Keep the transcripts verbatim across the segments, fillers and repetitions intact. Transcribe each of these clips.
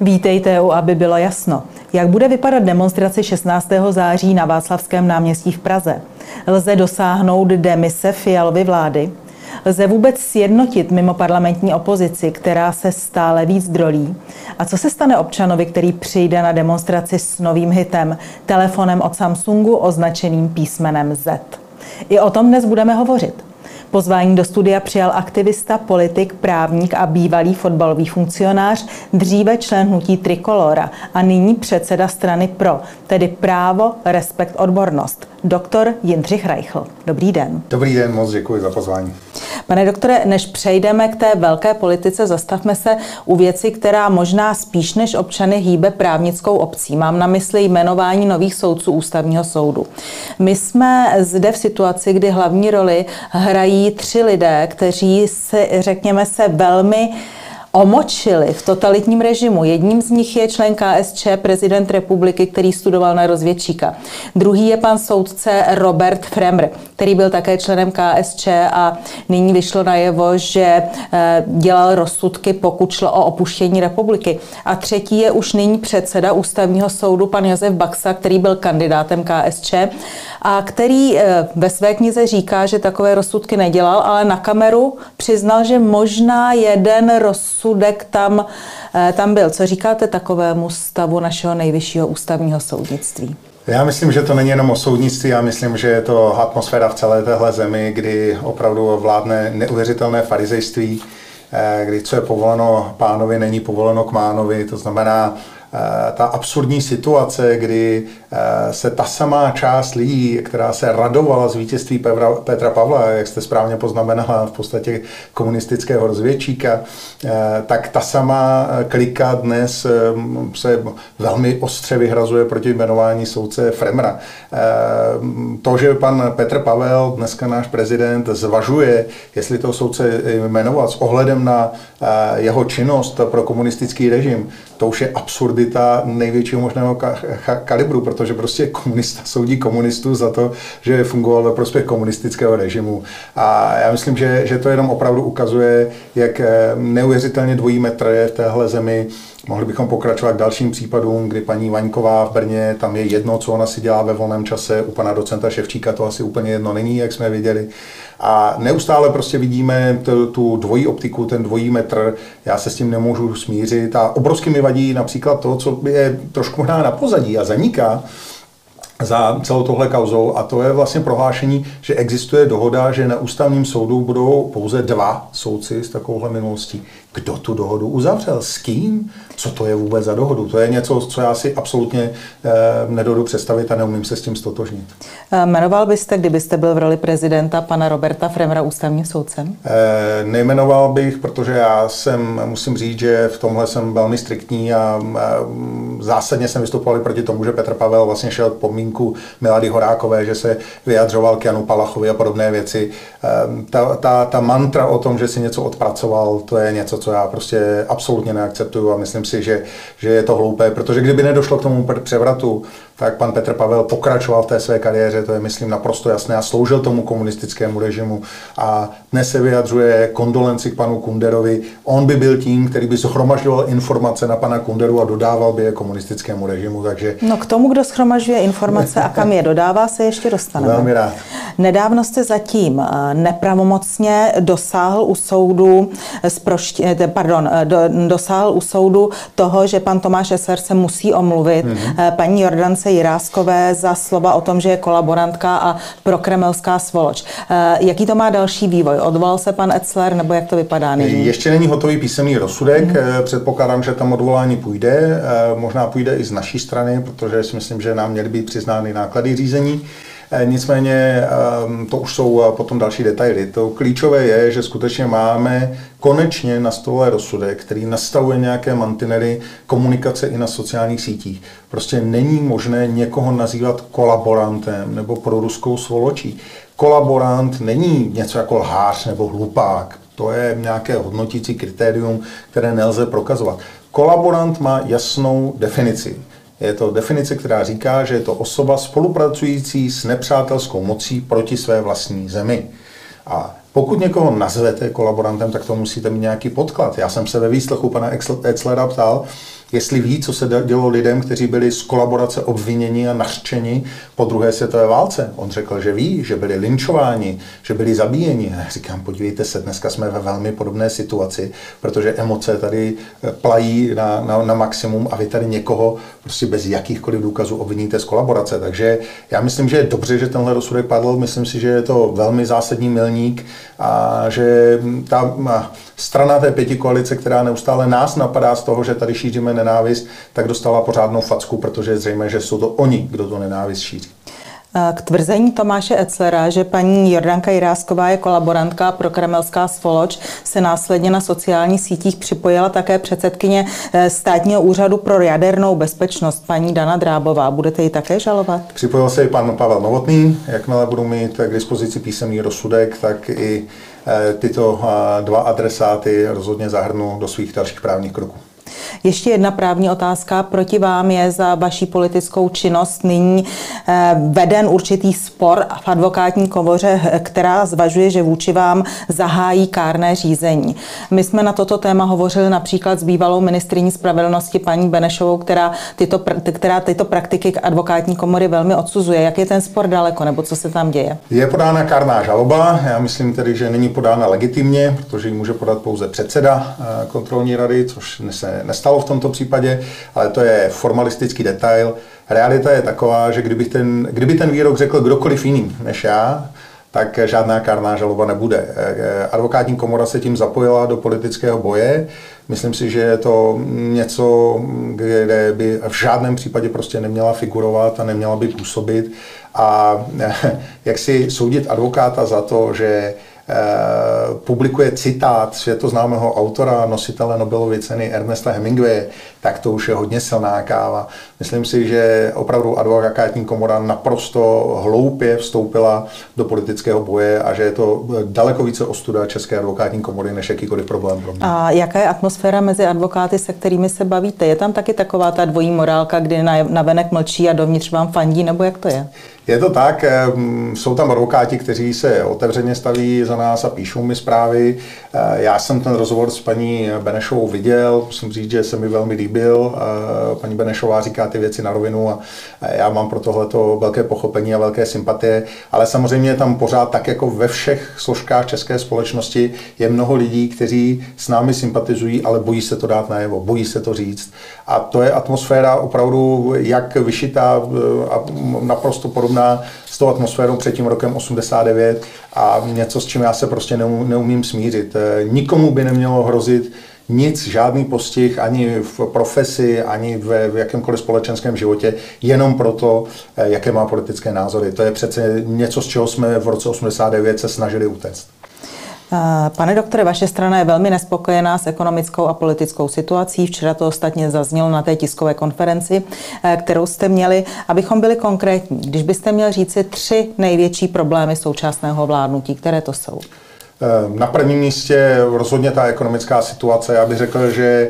Vítejte u, aby bylo jasno. Jak bude vypadat demonstrace šestnáctého září na Václavském náměstí v Praze? Lze dosáhnout demise Fialovy vlády? Lze vůbec sjednotit mimo parlamentní opozici, která se stále víc drolí? A co se stane občanovi, který přijde na demonstraci s novým hitem, telefonem od Samsungu označeným písmenem Z? I o tom dnes budeme hovořit. Pozvání do studia přijal aktivista, politik, právník a bývalý fotbalový funkcionář, dříve člen hnutí Trikolora a nyní předseda strany PRO, tedy právo, respekt, odbornost, doktor Jindřich Rajchl. Dobrý den. Dobrý den, moc děkuji za pozvání. Pane doktore, než přejdeme k té velké politice, zastavme se u věci, která možná spíš než občany hýbe právnickou obcí. Mám na mysli jmenování nových soudců Ústavního soudu. My jsme zde v situaci, kdy hlavní roli hrají tři lidé, kteří se, řekněme, se velmi omočili v totalitním režimu. Jedním z nich je člen KSČ, prezident republiky, který studoval na rozvědčíka. Druhý je pan soudce Robert Fremr, který byl také členem KSČ a nyní vyšlo najevo, že dělal rozsudky, pokud šlo o opuštění republiky. A třetí je už nyní předseda Ústavního soudu, pan Josef Baxa, který byl kandidátem KSČ a který ve své knize říká, že takové rozsudky nedělal, ale na kameru přiznal, že možná jeden rozsudek Tam, tam byl. Co říkáte takovému stavu našeho nejvyššího ústavního soudnictví? Já myslím, že to není jenom o soudnictví, já myslím, že je to atmosféra v celé téhle zemi, kdy opravdu vládne neuvěřitelné farizejství, kdy co je povoleno pánovi, není povoleno k mánovi. To znamená, ta absurdní situace, kdy se ta samá část lidí, která se radovala z vítězství Petra Pavla, jak jste správně poznamenala, v podstatě komunistického rozvědčíka, tak ta samá klika dnes se velmi ostře vyhrazuje proti jmenování soudce Fremra. To, že pan Petr Pavel, dneska náš prezident, zvažuje, jestli toho soudce jmenovat s ohledem na jeho činnost pro komunistický režim, to už je absurdita největšího možného kalibru, protože prostě komunista soudí komunistů za to, že fungoval ve prospěch komunistického režimu. A já myslím, že, že to jenom opravdu ukazuje, jak neuvěřitelně dvojí metr je v téhle zemi. Mohli bychom pokračovat k dalším případům, kdy paní Vaňková v Brně, tam je jedno, co ona si dělá ve volném čase, u pana docenta Ševčíka to asi úplně jedno není, jak jsme viděli. A neustále prostě vidíme tu, tu dvojí optiku, ten dvojí metr, já se s tím nemůžu smířit a obrovsky mi vadí například to, co je trošku možná na pozadí a zaniká za celou tohle kauzou, a to je vlastně prohlášení, že existuje dohoda, že na ústavním soudu budou pouze dva soudci s takovouhle minulostí. Kdo tu dohodu uzavřel? S kým? Co to je vůbec za dohodu? To je něco, co já si absolutně e, nedodu představit a neumím se s tím stotožnit. Jmenoval byste, kdybyste byl v roli prezidenta, pana Roberta Fremra ústavním soudcem? E, nejmenoval bych, protože já jsem, musím říct, že v tomhle jsem velmi striktní a e, zásadně jsem vystupoval proti tomu, že Petr Pavel vlastně šel po mínku Milady Horákové, že se vyjadřoval k Janu Palachovi a podobné věci. E, ta, ta, ta mantra o tom, že si něco odpracoval, to je něco, co já prostě absolutně neakceptuju a myslím si, že, že je to hloupé, protože kdyby nedošlo k tomu převratu, tak pan Petr Pavel pokračoval v té své kariéře, to je myslím naprosto jasné a sloužil tomu komunistickému režimu a dnes se vyjadřuje kondolenci k panu Kunderovi. On by byl tím, který by shromažďoval informace na pana Kunderu a dodával by je komunistickému režimu, takže... No k tomu, kdo shromažďuje informace a kam je dodává, se ještě dostaneme. Velmi rád. Nedávno jste zatím nepravomocně dosáhl u soudu zproštění Pardon, do, dosáhl u soudu toho, že pan Tomáš Etzler se musí omluvit mm-hmm. paní Jordance Jiráskové za slova o tom, že je kolaborantka a prokremelská svoloč. Jaký to má další vývoj? Odvolal se pan Etzler, nebo jak to vypadá nyní? Ještě není hotový písemný rozsudek. Mm-hmm. Předpokládám, že tam odvolání půjde. Možná půjde i z naší strany, protože si myslím, že nám měly být přiznány náklady řízení. Nicméně to už jsou potom další detaily. To klíčové je, že skutečně máme konečně na stole rozsudek, který nastavuje nějaké mantinery komunikace i na sociálních sítích. Prostě není možné někoho nazývat kolaborantem nebo proruskou svoločí. Kolaborant není něco jako lhář nebo hlupák. To je nějaké hodnotící kritérium, které nelze prokazovat. Kolaborant má jasnou definici. Je to definice, která říká, že je to osoba spolupracující s nepřátelskou mocí proti své vlastní zemi. A pokud někoho nazvete kolaborantem, tak to musíte mít nějaký podklad. Já jsem se ve výslechu pana Etzlera ptal, jestli ví, co se dělo lidem, kteří byli z kolaborace obviněni a nařčeni po druhé světové válce. On řekl, že ví, že byli lynčováni, že byli zabíjeni. A říkám, podívejte se, dneska jsme ve velmi podobné situaci, protože emoce tady plají na, na, na maximum a vy tady někoho prostě bez jakýchkoliv důkazů obviníte z kolaborace. Takže já myslím, že je dobře, že tenhle rozsudek padl. Myslím si, že je to velmi zásadní milník a že ta strana té pětikoalice, která neustále nás napadá z toho, že tady šíříme nenávist, tak dostala pořádnou facku, protože je zřejmé, že jsou to oni, kdo to nenávist šíří. K tvrzení Tomáše Etzlera, že paní Jordanka Jirásková je kolaborantka pro kremelská svoloč, se následně na sociálních sítích připojila také předsedkyně Státního úřadu pro jadernou bezpečnost, paní Dana Drábová. Budete ji také žalovat? Připojil se i pan Pavel Novotný. Jakmile budu mít k dispozici písemný rozsudek, tak i tyto dva adresáty rozhodně zahrnu do svých dalších právních kroků. Ještě jedna právní otázka. Proti vám je za vaší politickou činnost nyní veden určitý spor v advokátní komoře, která zvažuje, že vůči vám zahájí kárné řízení. My jsme na toto téma hovořili například s bývalou ministryní spravedlnosti paní Benešovou, která tyto, která tyto praktiky k advokátní komory velmi odsuzuje. Jak je ten spor daleko, nebo co se tam děje? Je podána kárná žaloba. Já myslím tedy, že není podána legitimně, protože ji může podat pouze předseda kontrolní rady, což se nestalo v tomto případě, ale to je formalistický detail. Realita je taková, že kdyby ten, kdyby ten výrok řekl kdokoliv jiný než já, tak žádná kárná žaloba nebude. Advokátní komora se tím zapojila do politického boje. Myslím si, že je to něco, kde by v žádném případě prostě neměla figurovat a neměla by působit. A jak si soudit advokáta za to, že publikuje citát světoznámého autora, nositele Nobelovy ceny Ernesta Hemingwaye, tak to už je hodně silná káva. Myslím si, že opravdu advokátní komora naprosto hloupě vstoupila do politického boje a že je to daleko více ostuda české advokátní komory než jakýkoliv problém pro mě. A jaká je atmosféra mezi advokáty, se kterými se bavíte? Je tam taky taková ta dvojí morálka, kdy navenek mlčí a dovnitř vám fandí, nebo jak to je? Je to tak, jsou tam advokáti, kteří se otevřeně staví za nás a píšou mi zprávy. Já jsem ten rozhovor s paní Benešovou viděl, musím říct, že se mi velmi líbil. Paní Benešová říká ty věci na rovinu a já mám pro tohleto velké pochopení a velké sympatie, ale samozřejmě tam pořád tak jako ve všech složkách české společnosti je mnoho lidí, kteří s námi sympatizují, ale bojí se to dát najevo, bojí se to říct. A to je atmosféra opravdu jak vyšitá a naprosto podobná s tou atmosférou před tím rokem osmdesát devět a něco, s čím já se prostě neumím smířit. Nikomu by nemělo hrozit nic, žádný postih ani v profesi, ani v jakémkoliv společenském životě, jenom proto, jaké má politické názory. To je přece něco, z čeho jsme v roce osmdesát devět se snažili utéct. Pane doktore, vaše strana je velmi nespokojená s ekonomickou a politickou situací. Včera to ostatně zaznělo na té tiskové konferenci, kterou jste měli. Abychom byli konkrétní, když byste měl říci tři největší problémy současného vládnutí, které to jsou? Na prvním místě rozhodně ta ekonomická situace. Já bych řekl, že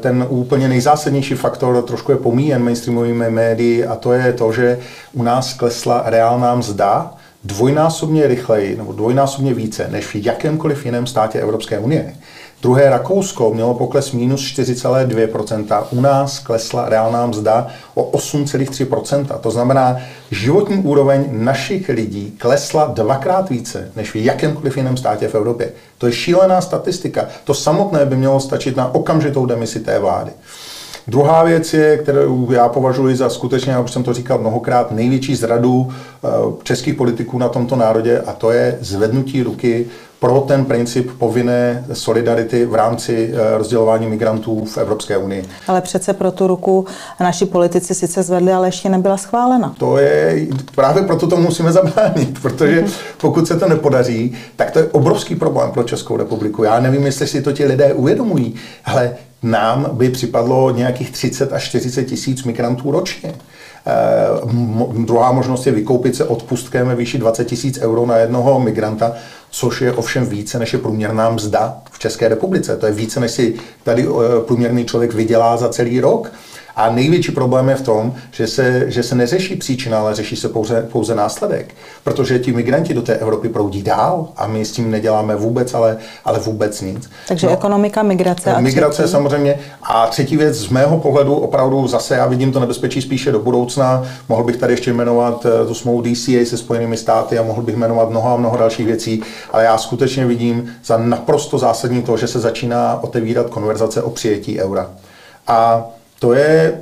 ten úplně nejzásadnější faktor trošku je pomíjen mainstreamovými médii a to je to, že u nás klesla reálná mzda dvojnásobně rychleji nebo dvojnásobně více než v jakémkoliv jiném státě Evropské unie. Druhé Rakousko mělo pokles minus čtyři celá dvě procenta, u nás klesla reálná mzda o osm celá tři procenta. To znamená, životní úroveň našich lidí klesla dvakrát více než v jakémkoliv jiném státě v Evropě. To je šílená statistika. To samotné by mělo stačit na okamžitou demisi té vlády. Druhá věc je, kterou já považuji za skutečně, já už jsem to říkal mnohokrát, největší zradu českých politiků na tomto národě a to je zvednutí ruky pro ten princip povinné solidarity v rámci rozdělování migrantů v Evropské unii. Ale přece pro tu ruku naši politici sice zvedli, ale ještě nebyla schválena. To je, právě proto to musíme zabránit, protože pokud se to nepodaří, tak to je obrovský problém pro Českou republiku. Já nevím, jestli si to ti lidé uvědomují, ale nám by připadlo nějakých třicet až čtyřicet tisíc migrantů ročně. E, druhá možnost je vykoupit se odpustkem ve výši dvacet tisíc euro na jednoho migranta, což je ovšem více, než je průměrná mzda v České republice. To je více, než si tady průměrný člověk vydělá za celý rok. A největší problém je v tom, že se, že se neřeší příčina, ale řeší se pouze, pouze následek. Protože ti migranti do té Evropy proudí dál a my s tím neděláme vůbec, ale, ale vůbec nic. Takže no, ekonomika, migrace a Migrace třetí. samozřejmě. A třetí věc z mého pohledu, opravdu zase já vidím to nebezpečí spíše do budoucna. Mohl bych tady ještě jmenovat tu smlouvu D C A se Spojenými státy a mohl bych jmenovat mnoho a mnoho dalších věcí, ale já skutečně vidím za naprosto zásadní to, že se začíná otevírat konverzace o přijetí eura. A To je,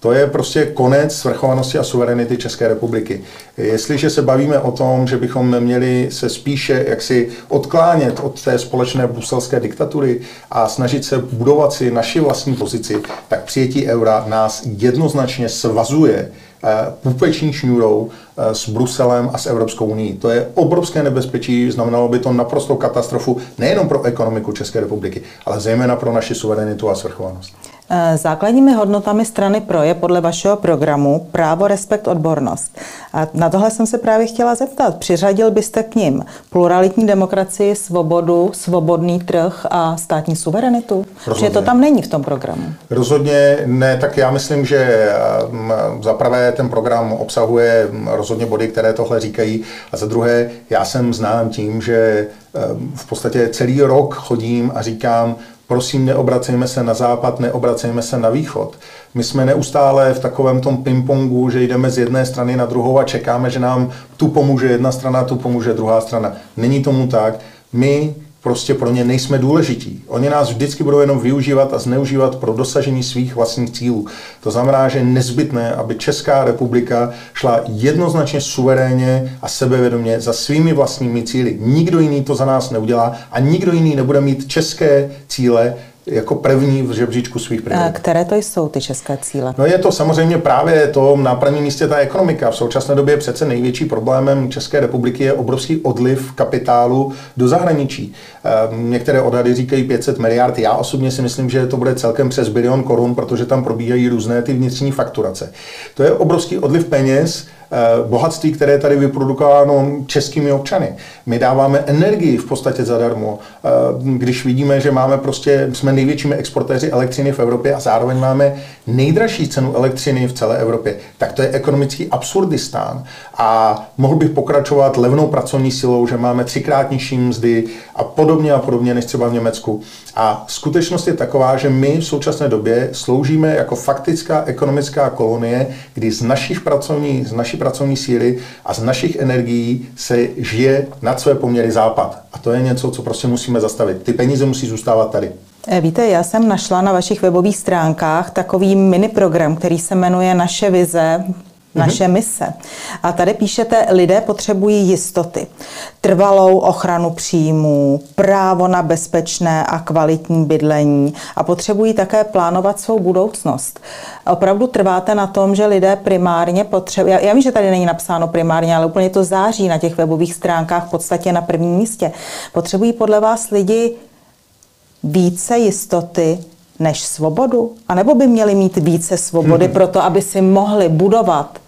to je prostě konec svrchovanosti a suverenity České republiky. Jestliže se bavíme o tom, že bychom měli se spíše jaksi odklánět od té společné bruselské diktatury a snažit se budovat si naši vlastní pozici, tak přijetí eura nás jednoznačně svazuje pupeční šňůrou s Bruselem a s Evropskou unií. To je obrovské nebezpečí, znamenalo by to naprostou katastrofu nejenom pro ekonomiku České republiky, ale zejména pro naši suverenitu a svrchovanost. Základními hodnotami strany PRO je podle vašeho programu právo, respekt, odbornost. A na tohle jsem se právě chtěla zeptat. Přiřadil byste k nim pluralitní demokracii, svobodu, svobodný trh a státní suverenitu? Protože to tam není v tom programu. Rozhodně ne, tak já myslím, že za prvé ten program obsahuje rozhodně body, které tohle říkají, a za druhé já jsem znám tím, že v podstatě celý rok chodím a říkám, prosím, neobracejme se na západ, neobracejme se na východ. My jsme neustále v takovém tom pingpongu, že jdeme z jedné strany na druhou a čekáme, že nám tu pomůže jedna strana, tu pomůže druhá strana. Není tomu tak. My prostě pro ně nejsme důležití. Oni nás vždycky budou jenom využívat a zneužívat pro dosažení svých vlastních cílů. To znamená, že je nezbytné, aby Česká republika šla jednoznačně suverénně a sebevědomě za svými vlastními cíli. Nikdo jiný to za nás neudělá a nikdo jiný nebude mít české cíle jako první v žebříčku svých priorit. A které to jsou ty české cíle? No je to samozřejmě právě to na prvním místě ta ekonomika. V současné době přece největší problémem České republiky je obrovský odliv kapitálu do zahraničí. Ehm, některé odhady říkají pět set miliard. Já osobně si myslím, že to bude celkem přes bilion korun, protože tam probíhají různé ty vnitřní fakturace. To je obrovský odliv peněz, bohatství, které je tady vyprodukováno českými občany. My dáváme energii v podstatě zadarmo. Když vidíme, že máme prostě, jsme největšími exportéři elektřiny v Evropě a zároveň máme nejdražší cenu elektřiny v celé Evropě, tak to je ekonomický absurdistán. A mohl bych pokračovat levnou pracovní silou, že máme třikrát nižší mzdy a podobně a podobně než třeba v Německu. A skutečnost je taková, že my v současné době sloužíme jako faktická ekonomická kolonie, kdy z našich pracovních, z naší pracovní síly a z našich energií se žije nad své poměry západ. A to je něco, co prostě musíme zastavit. Ty peníze musí zůstávat tady. Víte, já jsem našla na vašich webových stránkách takový mini program, který se jmenuje Naše vize, naše mise. A tady píšete, lidé potřebují jistoty, trvalou ochranu příjmů, právo na bezpečné a kvalitní bydlení a potřebují také plánovat svou budoucnost. Opravdu trváte na tom, že lidé primárně potřebují, já, já vím, že tady není napsáno primárně, ale úplně to září na těch webových stránkách v podstatě na prvním místě. Potřebují podle vás lidi více jistoty než svobodu? A nebo by měli mít více svobody hmm. proto, aby si mohli budovat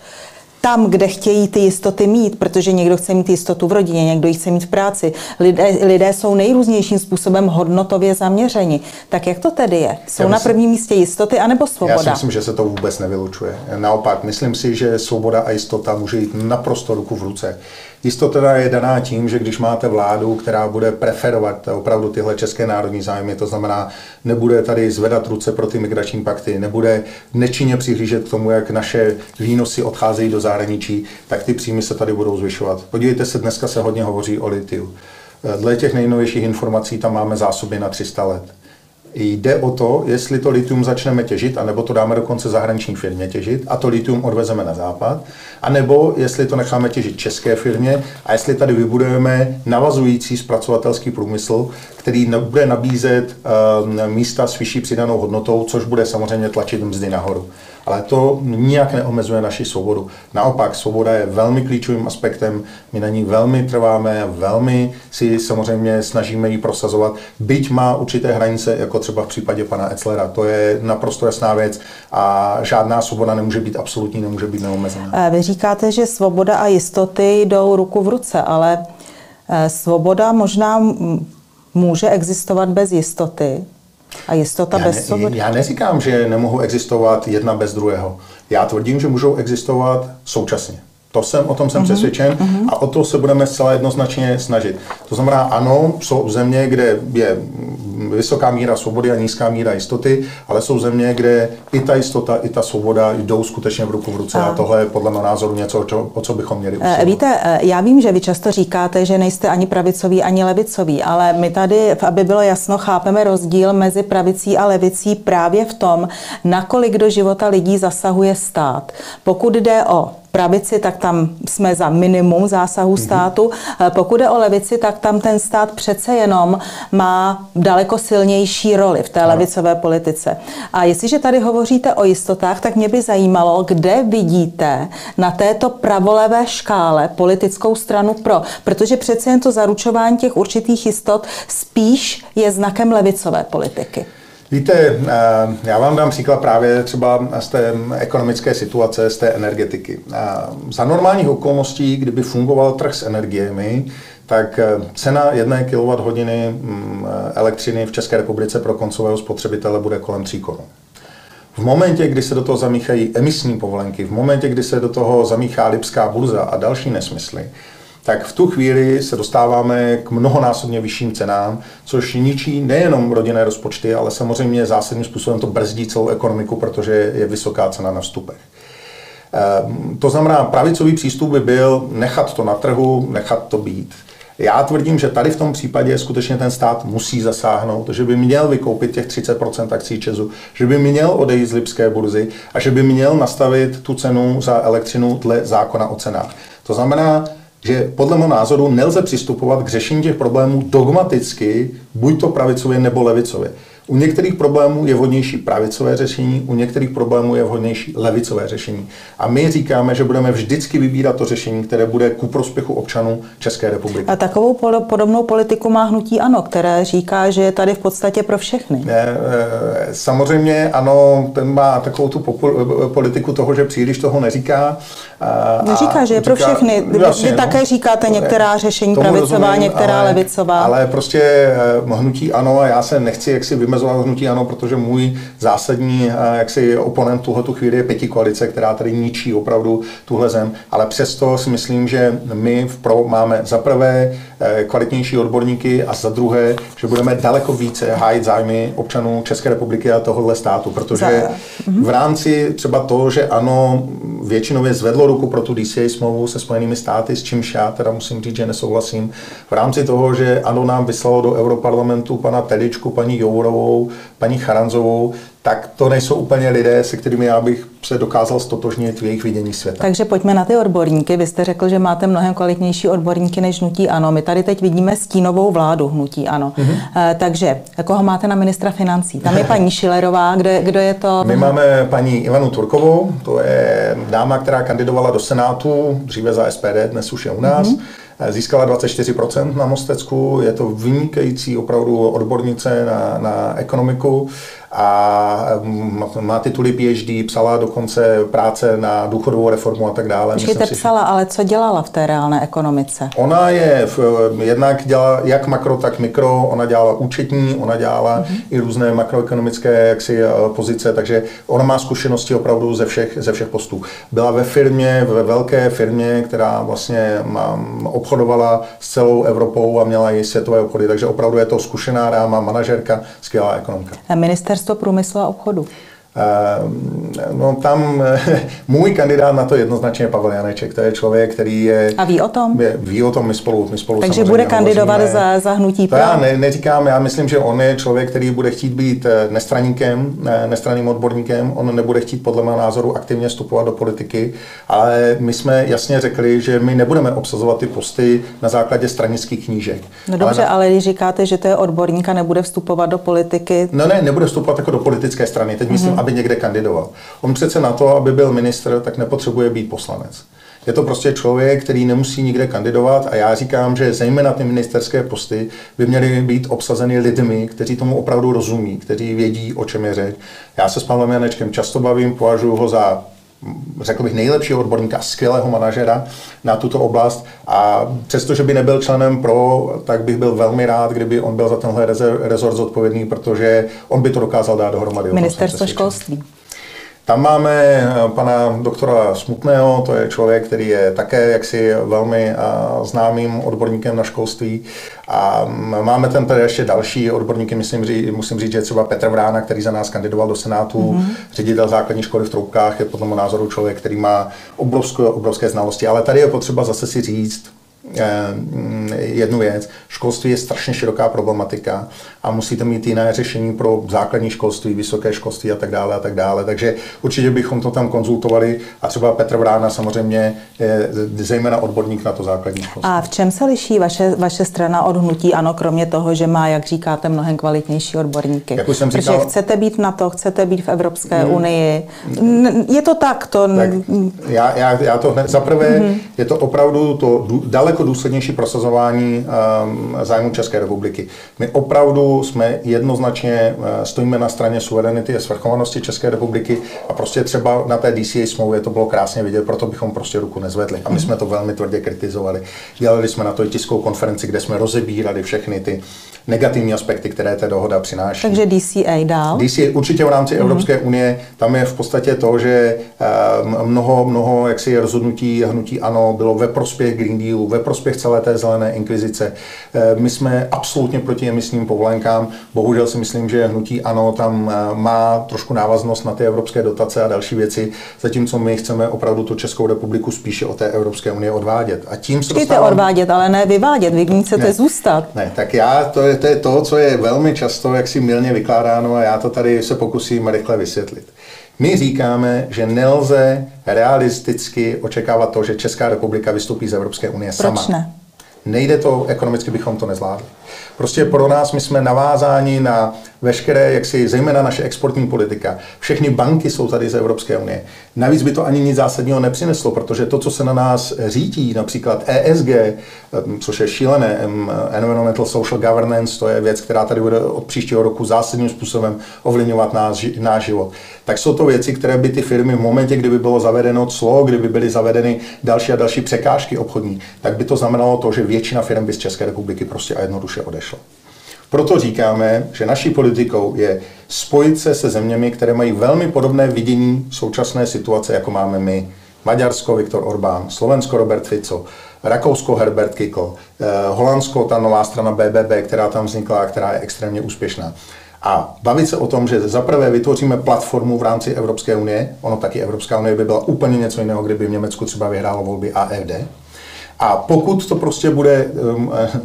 tam, kde chtějí ty jistoty mít, protože někdo chce mít jistotu v rodině, někdo ji chce mít v práci. Lidé, lidé jsou nejrůznějším způsobem hodnotově zaměřeni. Tak jak to tedy je? Jsou myslím, na prvním místě jistoty anebo svoboda? Já si myslím, že se to vůbec nevylučuje. Naopak, myslím si, že svoboda a jistota může jít naprosto ruku v ruce. Jistota je daná tím, že když máte vládu, která bude preferovat opravdu tyhle české národní zájmy, to znamená, nebude tady zvedat ruce pro ty migrační pakty, nebude nečinně přihlížet k tomu, jak naše výnosy odcházejí do zahraničí, tak ty příjmy se tady budou zvyšovat. Podívejte se, dneska se hodně hovoří o litiu. Dle těch nejnovějších informací tam máme zásoby na tři sta let. Jde o to, jestli to litium začneme těžit, anebo to dáme dokonce zahraniční firmě těžit a to litium odvezeme na západ, anebo jestli to necháme těžit české firmě a jestli tady vybudujeme navazující zpracovatelský průmysl, který bude nabízet uh, místa s vyšší přidanou hodnotou, což bude samozřejmě tlačit mzdy nahoru. Ale to nijak neomezuje naši svobodu. Naopak, svoboda je velmi klíčovým aspektem, my na ní velmi trváme, velmi si samozřejmě snažíme ji prosazovat, byť má určité hranice, jako třeba v případě pana Etzlera. To je naprosto jasná věc a žádná svoboda nemůže být absolutní, nemůže být neomezená. Vy říkáte, že svoboda a jistoty jdou ruku v ruce, ale svoboda možná může existovat bez jistoty. A jistota já bez ne, svobody. Já neříkám, že nemohou existovat jedna bez druhého. Já tvrdím, že můžou existovat současně. To jsem, o tom jsem mm-hmm. přesvědčen mm-hmm. a o to se budeme zcela jednoznačně snažit. To znamená, ano, jsou země, kde je vysoká míra svobody a nízká míra jistoty, ale jsou země, kde i ta jistota, i ta svoboda jdou skutečně v ruku v ruce. A, a tohle je podle mého názoru něco, čo, o co bychom měli usilovat. Víte, já vím, že vy často říkáte, že nejste ani pravicoví, ani levicoví, ale my tady, aby bylo jasno, chápeme rozdíl mezi pravicí a levicí právě v tom, nakolik do života lidí zasahuje stát. Pokud jde o pravici, tak tam jsme za minimum zásahu státu. Pokud jde o levici, tak tam ten stát přece jenom má daleko silnější roli v té levicové politice. A jestliže tady hovoříte o jistotách, tak mě by zajímalo, kde vidíte na této pravolevé škále politickou stranu PRO. Protože přece jen to zaručování těch určitých jistot spíš je znakem levicové politiky. Víte, já vám dám příklad právě třeba z té ekonomické situace, z té energetiky. Za normálních okolností, kdyby fungoval trh s energiemi, tak cena jedné kilowatthodiny elektřiny v České republice pro koncového spotřebitele bude kolem tří korun. V momentě, kdy se do toho zamíchají emisní povolenky, v momentě, kdy se do toho zamíchá lipská burza a další nesmysly, tak v tu chvíli se dostáváme k mnohonásobně vyšším cenám, což ničí nejenom rodinné rozpočty, ale samozřejmě zásadním způsobem to brzdí celou ekonomiku, protože je vysoká cena na vstupech. To znamená, pravicový přístup by byl nechat to na trhu, nechat to být. Já tvrdím, že tady v tom případě skutečně ten stát musí zasáhnout, že by měl vykoupit těch třicet procent akcí ČEZu, že by měl odejít z lipské burzy a že by měl nastavit tu cenu za elektřinu dle zákona o cenách. To znamená, že podle mého názoru nelze přistupovat k řešení těch problémů dogmaticky, buď to pravicově nebo levicově. U některých problémů je vhodnější pravicové řešení, u některých problémů je vhodnější levicové řešení. A my říkáme, že budeme vždycky vybírat to řešení, které bude ku prospěchu občanů České republiky. A takovou podobnou politiku má hnutí ANO, které říká, že je tady v podstatě pro všechny. Ne, samozřejmě ANO, ten má takovou tu politiku toho, že příliš toho neříká. Neříká, že je pro všechny. Vy, jasně, vy také no, říkáte některá řešení pravicová, rozumím, některá ale, levicová. Ale prostě hnutí ANO a já se nechci jaksi vymezovat hnutí ANO, protože můj zásadní jaksi oponent tuhletu chvíli je pětikoalice, která tady ničí opravdu tuhle zem, ale přesto si myslím, že my v PRO máme za prvé kvalitnější odborníky a za druhé, že budeme daleko více hájit zájmy občanů České republiky a tohohle státu, protože v rámci třeba toho, že ANO většinově zvedlo ruku pro tu D C A smlouvu se Spojenými státy, s čímž já teda musím říct, že nesouhlasím, v rámci toho, že ANO nám vyslalo do Europarlamentu pana Teličku, paní Jourovou, paní Charanzovou, tak to nejsou úplně lidé, se kterými já bych se dokázal stotožnit v jejich vidění světa. Takže pojďme na ty odborníky. Vy jste řekl, že máte mnohem kvalitnější odborníky než hnutí ANO. My tady teď vidíme stínovou vládu hnutí ANO. Mm-hmm. E, takže koho máte na ministra financí? Tam je paní Schillerová, kdo, kdo je to? My máme paní Ivanu Turkovou, to je dáma, která kandidovala do Senátu, dříve za S P D, dnes už je u nás. Mm-hmm. Získala dvacet čtyři procent na Mostecku, je to vynikající opravdu odbornice na, na ekonomiku a má tituly P H D, psala dokonce práce na důchodovou reformu a tak dále. Počkejte, psala, že... ale co dělala v té reálné ekonomice? Ona je, v, jednak dělala jak makro, tak mikro, ona dělala účetní, ona dělala mm-hmm. i různé makroekonomické jaksi, pozice, takže ona má zkušenosti opravdu ze všech, ze všech postů. Byla ve firmě, ve velké firmě, která vlastně má, obchodovala s celou Evropou a měla její světové obchody, takže opravdu je to zkušená dáma, manažerka, skvělá ekonomka. A ministerstvo průmyslu a obchodu? No tam můj kandidát na to jednoznačně Pavel Janeček, to je člověk, který je... A ví o tom? Je, ví o tom, my spolu, my spolu takže bude kandidovat za, za hnutí PRO? Já ne, neříkám, já myslím, že on je člověk, který bude chtít být nestraníkem, nestranným odborníkem, on nebude chtít podle mého názoru aktivně vstupovat do politiky, ale my jsme jasně řekli, že my nebudeme obsazovat ty posty na základě stranických knížek. No dobře, ale, na... ale když říkáte, že to je odborník a nebude vstupovat do politiky... No ne, nebude vstupovat jako do politické strany, teď mm-hmm. myslím, aby někde kandidoval. On přece na to, aby byl ministr, tak nepotřebuje být poslanec. Je to prostě člověk, který nemusí nikde kandidovat a já říkám, že zejména ty ministerské posty by měly být obsazeny lidmi, kteří tomu opravdu rozumí, kteří vědí, o čem je řeč. Já se s Pavlem Janečkem často bavím, považuji ho za řekl bych, nejlepšího odborníka, skvělého manažera na tuto oblast. A přestože by nebyl členem PRO, tak bych byl velmi rád, kdyby on byl za tenhle rezort zodpovědný, protože on by to dokázal dát dohromady. Ministerstvo školství. Tam máme pana doktora Smutného, to je člověk, který je také jaksi velmi známým odborníkem na školství. A máme tam tady ještě další odborníky, myslím, musím říct, že třeba Petr Vrána, který za nás kandidoval do Senátu, mm-hmm. ředitel základní školy v Troubkách, je podle mého názoru člověk, který má obrovské, obrovské znalosti. Ale tady je potřeba zase si říct jednu věc. Školství je strašně široká problematika a musíte mít jiné řešení pro základní školství, vysoké školství a tak dále a tak dále. Takže určitě bychom to tam konzultovali a třeba Petr Vrána samozřejmě je zejména odborník na to základní školství. A v čem se liší vaše, vaše strana od hnutí ANO, kromě toho, že má, jak říkáte, mnohem kvalitnější odborníky? Jak už jsem říkal, protože chcete být na to, chcete být v Evropské mm, unii. Je to tak, to... Tak já, já, já to hned, zaprvé, mm. je to opravdu to daleko jako důslednější prosazování um, zájmu České republiky. My opravdu jsme jednoznačně uh, stojíme na straně suverenity a svrchovanosti České republiky a prostě třeba na té D C A smlouvě to bylo krásně vidět, proto bychom prostě ruku nezvedli. A my jsme to velmi tvrdě kritizovali. Dělali jsme na to i tiskovou konferenci, kde jsme rozebírali všechny ty negativní aspekty, které ta dohoda přináší. Takže D C A dál? D C A určitě v rámci mm-hmm. Evropské unie, tam je v podstatě to, že uh, mnoho, mnoho jaksi rozhodnutí hnutí ANO bylo ve prospěch Green Dealu, ve prospěch celé té zelené inkvizice. My jsme absolutně proti emisním povolenkám. Bohužel si myslím, že hnutí ANO tam má trošku návaznost na ty evropské dotace a další věci, zatímco my chceme opravdu tu Českou republiku spíše od té Evropské unie odvádět. A tím se dostávám... odvádět, ale ne vyvádět, vy ne, chcete zůstat. Ne, tak já, to je, to je to, co je velmi často jaksi mylně vykládáno a já to tady se pokusím rychle vysvětlit. My říkáme, že nelze realisticky očekávat to, že Česká republika vystoupí z Evropské unie sama. Proč ne? Nejde to, ekonomicky bychom to nezvládli. Prostě pro nás, my jsme navázáni na veškeré, jaksi, zejména naše exportní politika. Všechny banky jsou tady z Evropské unie. Navíc by to ani nic zásadního nepřineslo, protože to, co se na nás řítí, například E S G, což je šílené, Environmental Social Governance, to je věc, která tady bude od příštího roku zásadním způsobem ovlivňovat náš, náš život. Tak jsou to věci, které by ty firmy v momentě, kdyby bylo zavedeno clo, kdyby byly zavedeny další a další překážky obchodní, tak by to znamenalo to, že většina firm by z České republiky prostě a jednoduše odešla. Proto říkáme, že naší politikou je spojit se se zeměmi, které mají velmi podobné vidění současné situace, jako máme my. Maďarsko, Viktor Orbán, Slovensko, Robert Fico, Rakousko, Herbert Kickl, Holandsko, ta nová strana B B B, která tam vznikla a která je extrémně úspěšná. A bavit se o tom, že zaprvé vytvoříme platformu v rámci Evropské unie, ono taky Evropská unie by byla úplně něco jiného, kdyby v Německu třeba vyhrálo volby A F D, a pokud to prostě bude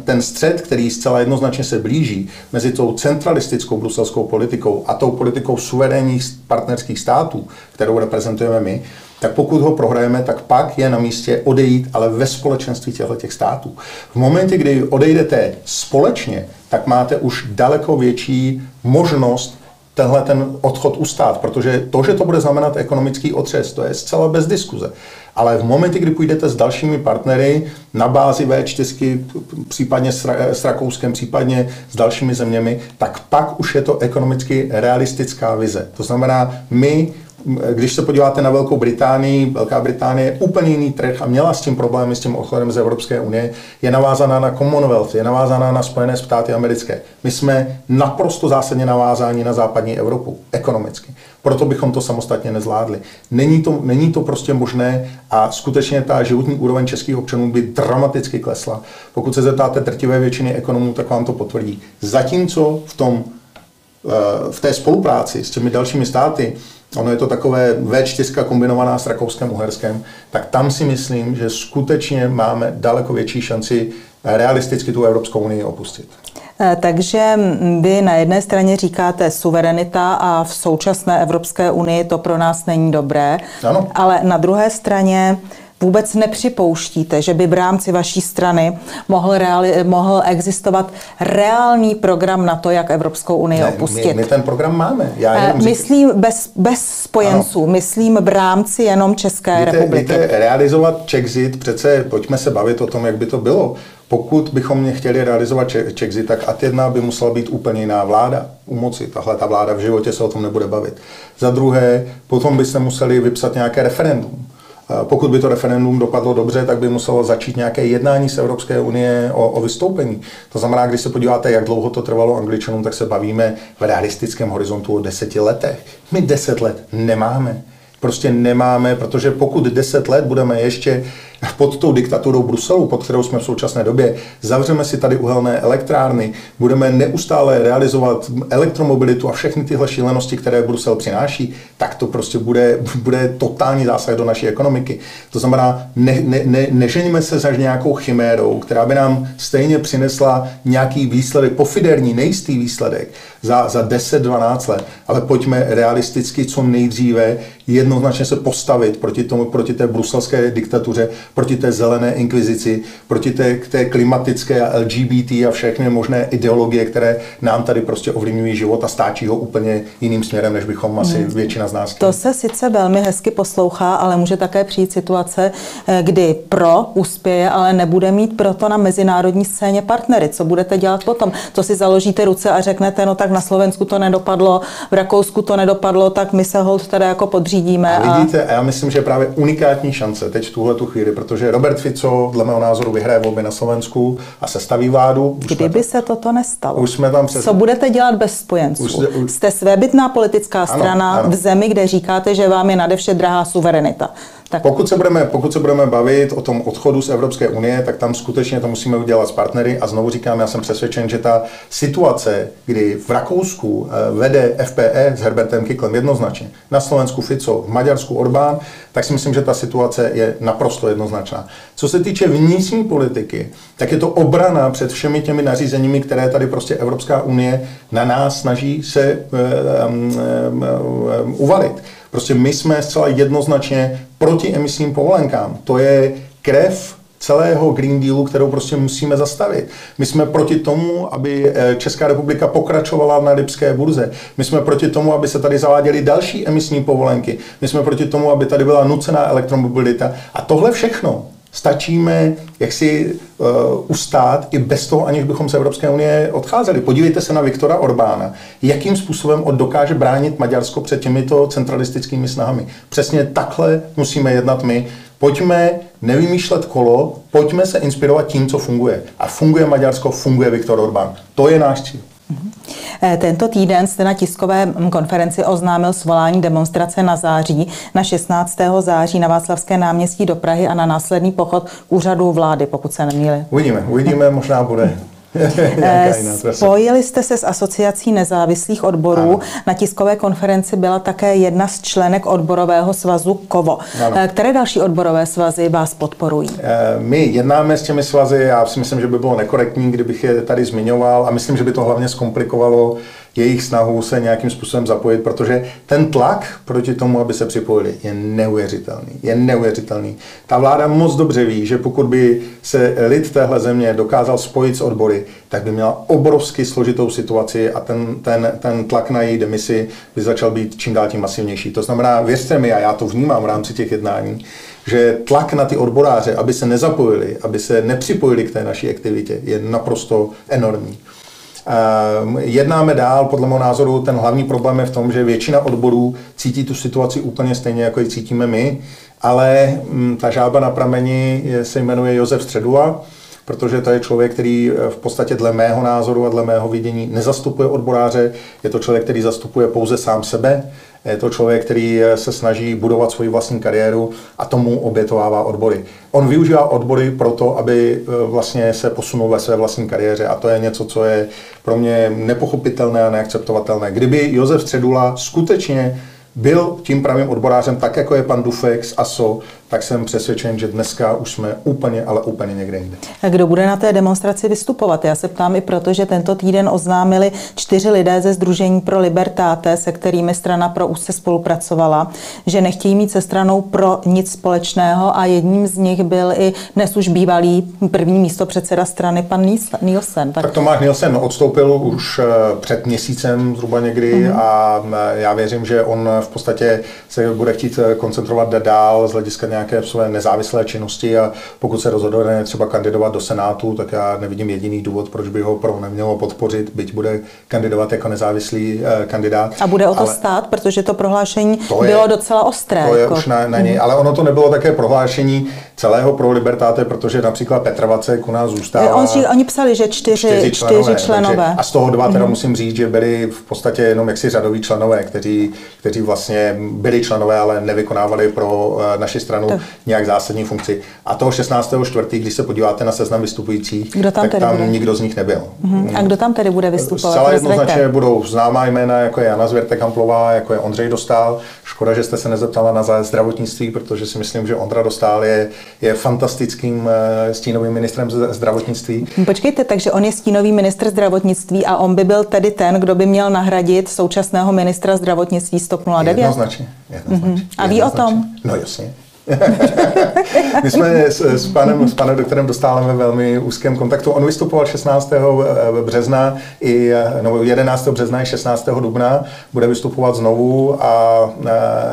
ten střed, který zcela jednoznačně se blíží mezi tou centralistickou bruselskou politikou a tou politikou suverénních partnerských států, kterou reprezentujeme my, tak pokud ho prohrajeme, tak pak je na místě odejít, ale ve společenství těch států. V momentě, kdy odejdete společně, tak máte už daleko větší možnost tenhle ten odchod ustát, protože to, že to bude znamenat ekonomický otřes, to je zcela bez diskuze. Ale v momentě, kdy půjdete s dalšími partnery na bázi V čtyři, případně s Rakouskem, případně s dalšími zeměmi, tak pak už je to ekonomicky realistická vize. To znamená, my, když se podíváte na Velkou Británii, Velká Británie je úplně jiný trh a měla s tím problémy, s tím odchodem z Evropské unie, je navázaná na Commonwealth, je navázaná na Spojené státy americké. My jsme naprosto zásadně navázáni na západní Evropu, ekonomicky. Proto bychom to samostatně nezvládli. Není to, není to prostě možné a skutečně ta životní úroveň českých občanů by dramaticky klesla. Pokud se zeptáte drtivé většiny ekonomů, tak vám to potvrdí. Zatímco v tom, v té spolupráci s těmi dalšími státy, ono je to takové V čtyři kombinovaná s Rakouskem-Uherskem, tak tam si myslím, že skutečně máme daleko větší šanci realisticky tu Evropskou unii opustit. Takže vy na jedné straně říkáte suverenita a v současné Evropské unii to pro nás není dobré, ano. Ale na druhé straně vůbec nepřipouštíte, že by v rámci vaší strany mohl, reali- mohl existovat reálný program na to, jak Evropskou unii ne, opustit. My, my ten program máme. Já jenom myslím říkám. bez, bez spojenců, ano. myslím v rámci jenom České víte, republiky. Víte, realizovat Czechzit, přece pojďme se bavit o tom, jak by to bylo. Pokud bychom chtěli realizovat Czechzit, tak ad jedna by musela být úplně jiná vláda u moci. Tahle ta vláda v životě se o tom nebude bavit. Za druhé, potom byste museli vypsat nějaké referendum. Pokud by to referendum dopadlo dobře, tak by muselo začít nějaké jednání z Evropské unie o, o vystoupení. To znamená, když se podíváte, jak dlouho to trvalo Angličanům, tak se bavíme v realistickém horizontu o deseti letech. My deset let nemáme. Prostě nemáme, protože pokud deset let budeme ještě pod tou diktaturou Bruselu, pod kterou jsme v současné době, zavřeme si tady uhelné elektrárny, budeme neustále realizovat elektromobilitu a všechny tyhle šílenosti, které Brusel přináší, tak to prostě bude, bude totální zásah do naší ekonomiky. To znamená, ne, ne, ne, neženíme se za nějakou chimérou, která by nám stejně přinesla nějaký výsledek, pofiderní, nejistý výsledek za, za deset dvanáct let, ale pojďme realisticky co nejdříve jednoznačně se postavit proti tomu, proti té bruselské diktatuře, proti té zelené inkvizici, proti té, té klimatické a L G B T a všechny možné ideologie, které nám tady prostě ovlivňují život a stáčí ho úplně jiným směrem, než bychom asi hmm. většina z nás. To se sice velmi hezky poslouchá, ale může také přijít situace, kdy pro uspěje, ale nebude mít proto na mezinárodní scéně partnery. Co budete dělat potom? To si založíte ruce a řeknete, no tak na Slovensku to nedopadlo, v Rakousku to nedopadlo, tak my se holt teda jako podřídíme. A vidíte, a já myslím, že právě unikátní šance teď v tuhle tu chvíli, protože Robert Fico, dle mého názoru, vyhraje volby na Slovensku a sestaví vládu. Už Kdyby se toto nestalo, už jsme tam přes... co budete dělat bez spojenců? Už se, už... Jste svébytná politická strana ano, ano. v zemi, kde říkáte, že vám je nadevše drahá suverenita. Tak. Pokud, se budeme, pokud se budeme bavit o tom odchodu z Evropské unie, tak tam skutečně to musíme udělat s partnery a znovu říkám, já jsem přesvědčen, že ta situace, kdy v Rakousku vede F P E s Herbertem Kiklem jednoznačně, na Slovensku Fico, v Maďarsku Orbán, tak si myslím, že ta situace je naprosto jednoznačná. Co se týče vnitřní politiky, tak je to obrana před všemi těmi nařízeními, které tady prostě Evropská unie na nás snaží se um, um, um, uvalit. Prostě my jsme zcela jednoznačně proti emisním povolenkám. To je krev celého Green Dealu, kterou prostě musíme zastavit. My jsme proti tomu, aby Česká republika pokračovala na lipské burze. My jsme proti tomu, aby se tady zaváděly další emisní povolenky. My jsme proti tomu, aby tady byla nucená elektromobilita. A tohle všechno stačíme jaksi uh, ustát i bez toho, aniž bychom z Evropské unie odcházeli. Podívejte se na Viktora Orbána. Jakým způsobem on dokáže bránit Maďarsko před těmito centralistickými snahami. Přesně takhle musíme jednat my. Pojďme nevymýšlet kolo, pojďme se inspirovat tím, co funguje. A funguje Maďarsko, funguje Viktor Orbán. To je náš cíl. Tento týden jste na tiskové konferenci oznámil svolání demonstrace na září, na šestnáctého září na Václavské náměstí do Prahy a na následný pochod k úřadu vlády, pokud se nemýlím. Uvidíme, uvidíme, možná bude. Spojili jste se s Asociací nezávislých odborů. Ano. Na tiskové konferenci byla také jedna z členek odborového svazu Kovo. Ano. Které další odborové svazy vás podporují? My jednáme s těmi svazy, já si myslím, že by bylo nekorektní, kdybych je tady zmiňoval a myslím, že by to hlavně zkomplikovalo jejich snahu se nějakým způsobem zapojit, protože ten tlak proti tomu, aby se připojili, je neuvěřitelný. Je neuvěřitelný. Ta vláda moc dobře ví, že pokud by se lid téhle země dokázal spojit s odbory, tak by měla obrovsky složitou situaci a ten, ten, ten tlak na její demisi by začal být čím dál tím masivnější. To znamená, věřte mi, a já to vnímám v rámci těch jednání, že tlak na ty odboráře, aby se nezapojili, aby se nepřipojili k té naší aktivitě, je naprosto enormní. Jednáme dál, podle mého názoru ten hlavní problém je v tom, že většina odborů cítí tu situaci úplně stejně, jako ji cítíme my, ale ta žába na prameni se jmenuje Josef Středula, protože to je člověk, který v podstatě dle mého názoru a dle mého vidění nezastupuje odboráře, je to člověk, který zastupuje pouze sám sebe, je to člověk, který se snaží budovat svoji vlastní kariéru a tomu obětovává odbory. On využívá odbory proto, aby vlastně se posunul ve své vlastní kariéře a to je něco, co je pro mě nepochopitelné a neakceptovatelné. Kdyby Josef Středula skutečně byl tím pravým odborářem, tak jako je pan Dufek z A S O, tak jsem přesvědčen, že dneska už jsme úplně, ale úplně někde jinde. Kdo bude na té demonstraci vystupovat? Já se ptám i proto, že tento týden oznámili čtyři lidé ze Sdružení pro Libertáte, se kterými strana Pro už se spolupracovala, že nechtějí mít se stranou Pro nic společného a jedním z nich byl i dnes už bývalý první místopředseda strany pan Nielsen. Tak, tak Tomáš Nielsen odstoupil už před měsícem zhruba někdy mm-hmm. a já věřím, že on v podstatě se bude chtít koncentrovat dál z hlediska nějaké své nezávislé činnosti a pokud se rozhodne třeba kandidovat do Senátu, tak já nevidím jediný důvod, proč by ho Pro nemělo podpořit, byť bude kandidovat jako nezávislý eh, kandidát. A bude o to ale stát, protože to prohlášení to je, bylo docela ostré. To je jako. už na, na něj, mm. ale ono to nebylo také prohlášení celého Pro Libertáte, protože například Petr Vacek u nás zůstává. On, oni psali, že čtyři, čtyři členové. Čtyři členové. Takže, a z toho dva teda mm. musím říct, že byli v podstatě jenom jaksi řadoví členové, kteří, kteří vlastně byli členové, ale nevykonávali pro naši stranu tak nějak zásadní funkci. A toho šestnáctého čtvrtého, když se podíváte na seznam vystupujících, tam tak tam bude? Nikdo z nich nebyl. Mm-hmm. A kdo tam tedy bude vystupovat? Zcela jednoznačně budou známá jména, jako je Jana Zvěrtekamplová, jako je Ondřej Dostál. Škoda, že jste se nezeptala na zdravotnictví, protože si myslím, že Ondra Dostál je, je fantastickým stínovým ministrem zdravotnictví. Počkejte, takže on je stínový ministr zdravotnictví a on by byl tedy ten, kdo by měl nahradit současného ministra zdravotnictví TOP nula devět? Jednoznačně. jednoznačně. Mm-hmm. A ví jednoznačně. o tom? No jasně. My jsme s, s, panem, s panem doktorem Dostálem ve velmi úzkém kontaktu. On vystupoval šestnáctého března i no jedenáctého března i šestnáctého dubna. Bude vystupovat znovu a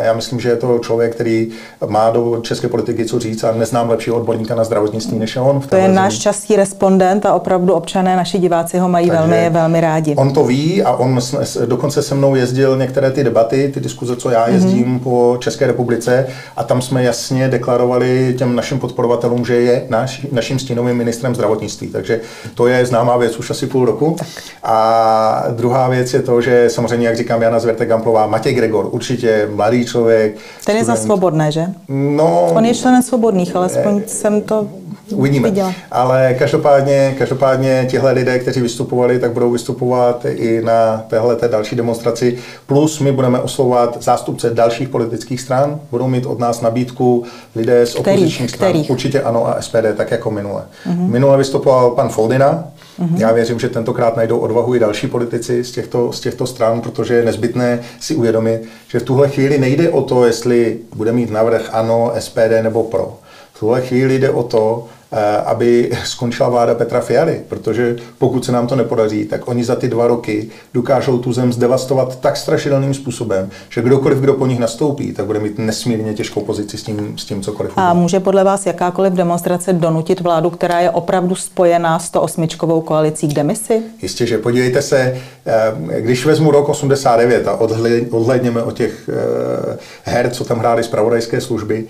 já myslím, že je to člověk, který má do české politiky co říct a neznám lepšího odborníka na zdravotnictví než on. V to je zemi. náš častý respondent a opravdu občané, naši diváci ho mají velmi, velmi rádi. On to ví a on dokonce se mnou jezdil některé ty debaty, ty diskuze, co já jezdím mm-hmm. po České republice a tam jsme jasně Jasně deklarovali těm našim podporovatelům, že je naš, naším stínovým ministrem zdravotnictví. Takže to je známá věc už asi půl roku. Tak. A druhá věc je to, že samozřejmě, jak říkám, Jana Zvěrtek-Gamplová, Matěj Gregor, určitě mladý člověk. Ten student. Je za Svobodné, že? No, on je členem Svobodných, alespoň jsem to uvidíme. Viděla. Ale každopádně, každopádně tihle lidé, kteří vystupovali, tak budou vystupovat i na téhle té další demonstraci. Plus my budeme oslovovat zástupce dalších politických stran, budou mít od nás nabídku lidé z opozičních stran. Určitě ANO a S P D, tak jako minule. Uh-huh. Minule vystupoval pan Foldina. Uh-huh. Já věřím, že tentokrát najdou odvahu i další politici z těchto, z těchto stran, protože je nezbytné si uvědomit, že v tuhle chvíli nejde o to, jestli bude mít navrch ANO, S P D nebo PRO. V tuhle chvíli jde o to, aby skončila vláda Petra Fialy, protože pokud se nám to nepodaří, tak oni za ty dva roky dokážou tu zem zdevastovat tak strašidelným způsobem, že kdokoliv, kdo po nich nastoupí, tak bude mít nesmírně těžkou pozici s tím, s tím cokoliv. A může podle vás jakákoliv demonstrace donutit vládu, která je opravdu spojená s sto osmičkovou koalicí, k demisi? Jistě, že podívejte se, když vezmu rok osmdesát devět a odhlédněme od těch her, co tam hrály zpravodajské služby,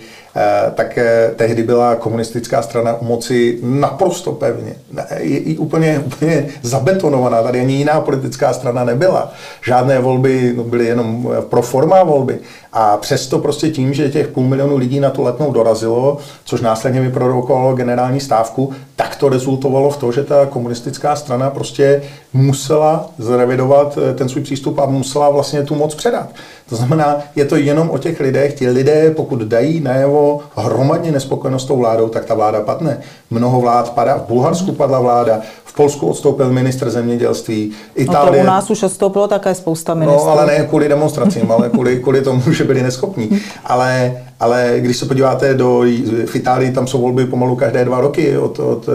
tak tehdy byla komunistická strana moci naprosto pevně. Je, je úplně, úplně zabetonovaná. Tady ani jiná politická strana nebyla. Žádné volby no, byly jenom pro forma volby. A přesto prostě tím, že těch půl milionu lidí na tu Letnou dorazilo, což následně vyprovokovalo generální stávku, tak to rezultovalo v tom, že ta komunistická strana prostě musela zrevidovat ten svůj přístup a musela vlastně tu moc předat. To znamená, je to jenom o těch lidech. Ti lidé, pokud dají najevo hromadně nespokojenost s tou vládou, tak ta vláda padne. Mnoho vlád padá. V Bulharsku padla vláda, v Polsku odstoupil ministr zemědělství, Itálie. No to u nás už odstoupilo také spousta ministrů. No ale ne kvůli demonstracím, ale kvůli, kvůli tomu, že byli neschopní. Ale, ale když se podíváte do, v Itálii, tam jsou volby pomalu každé dva roky od, od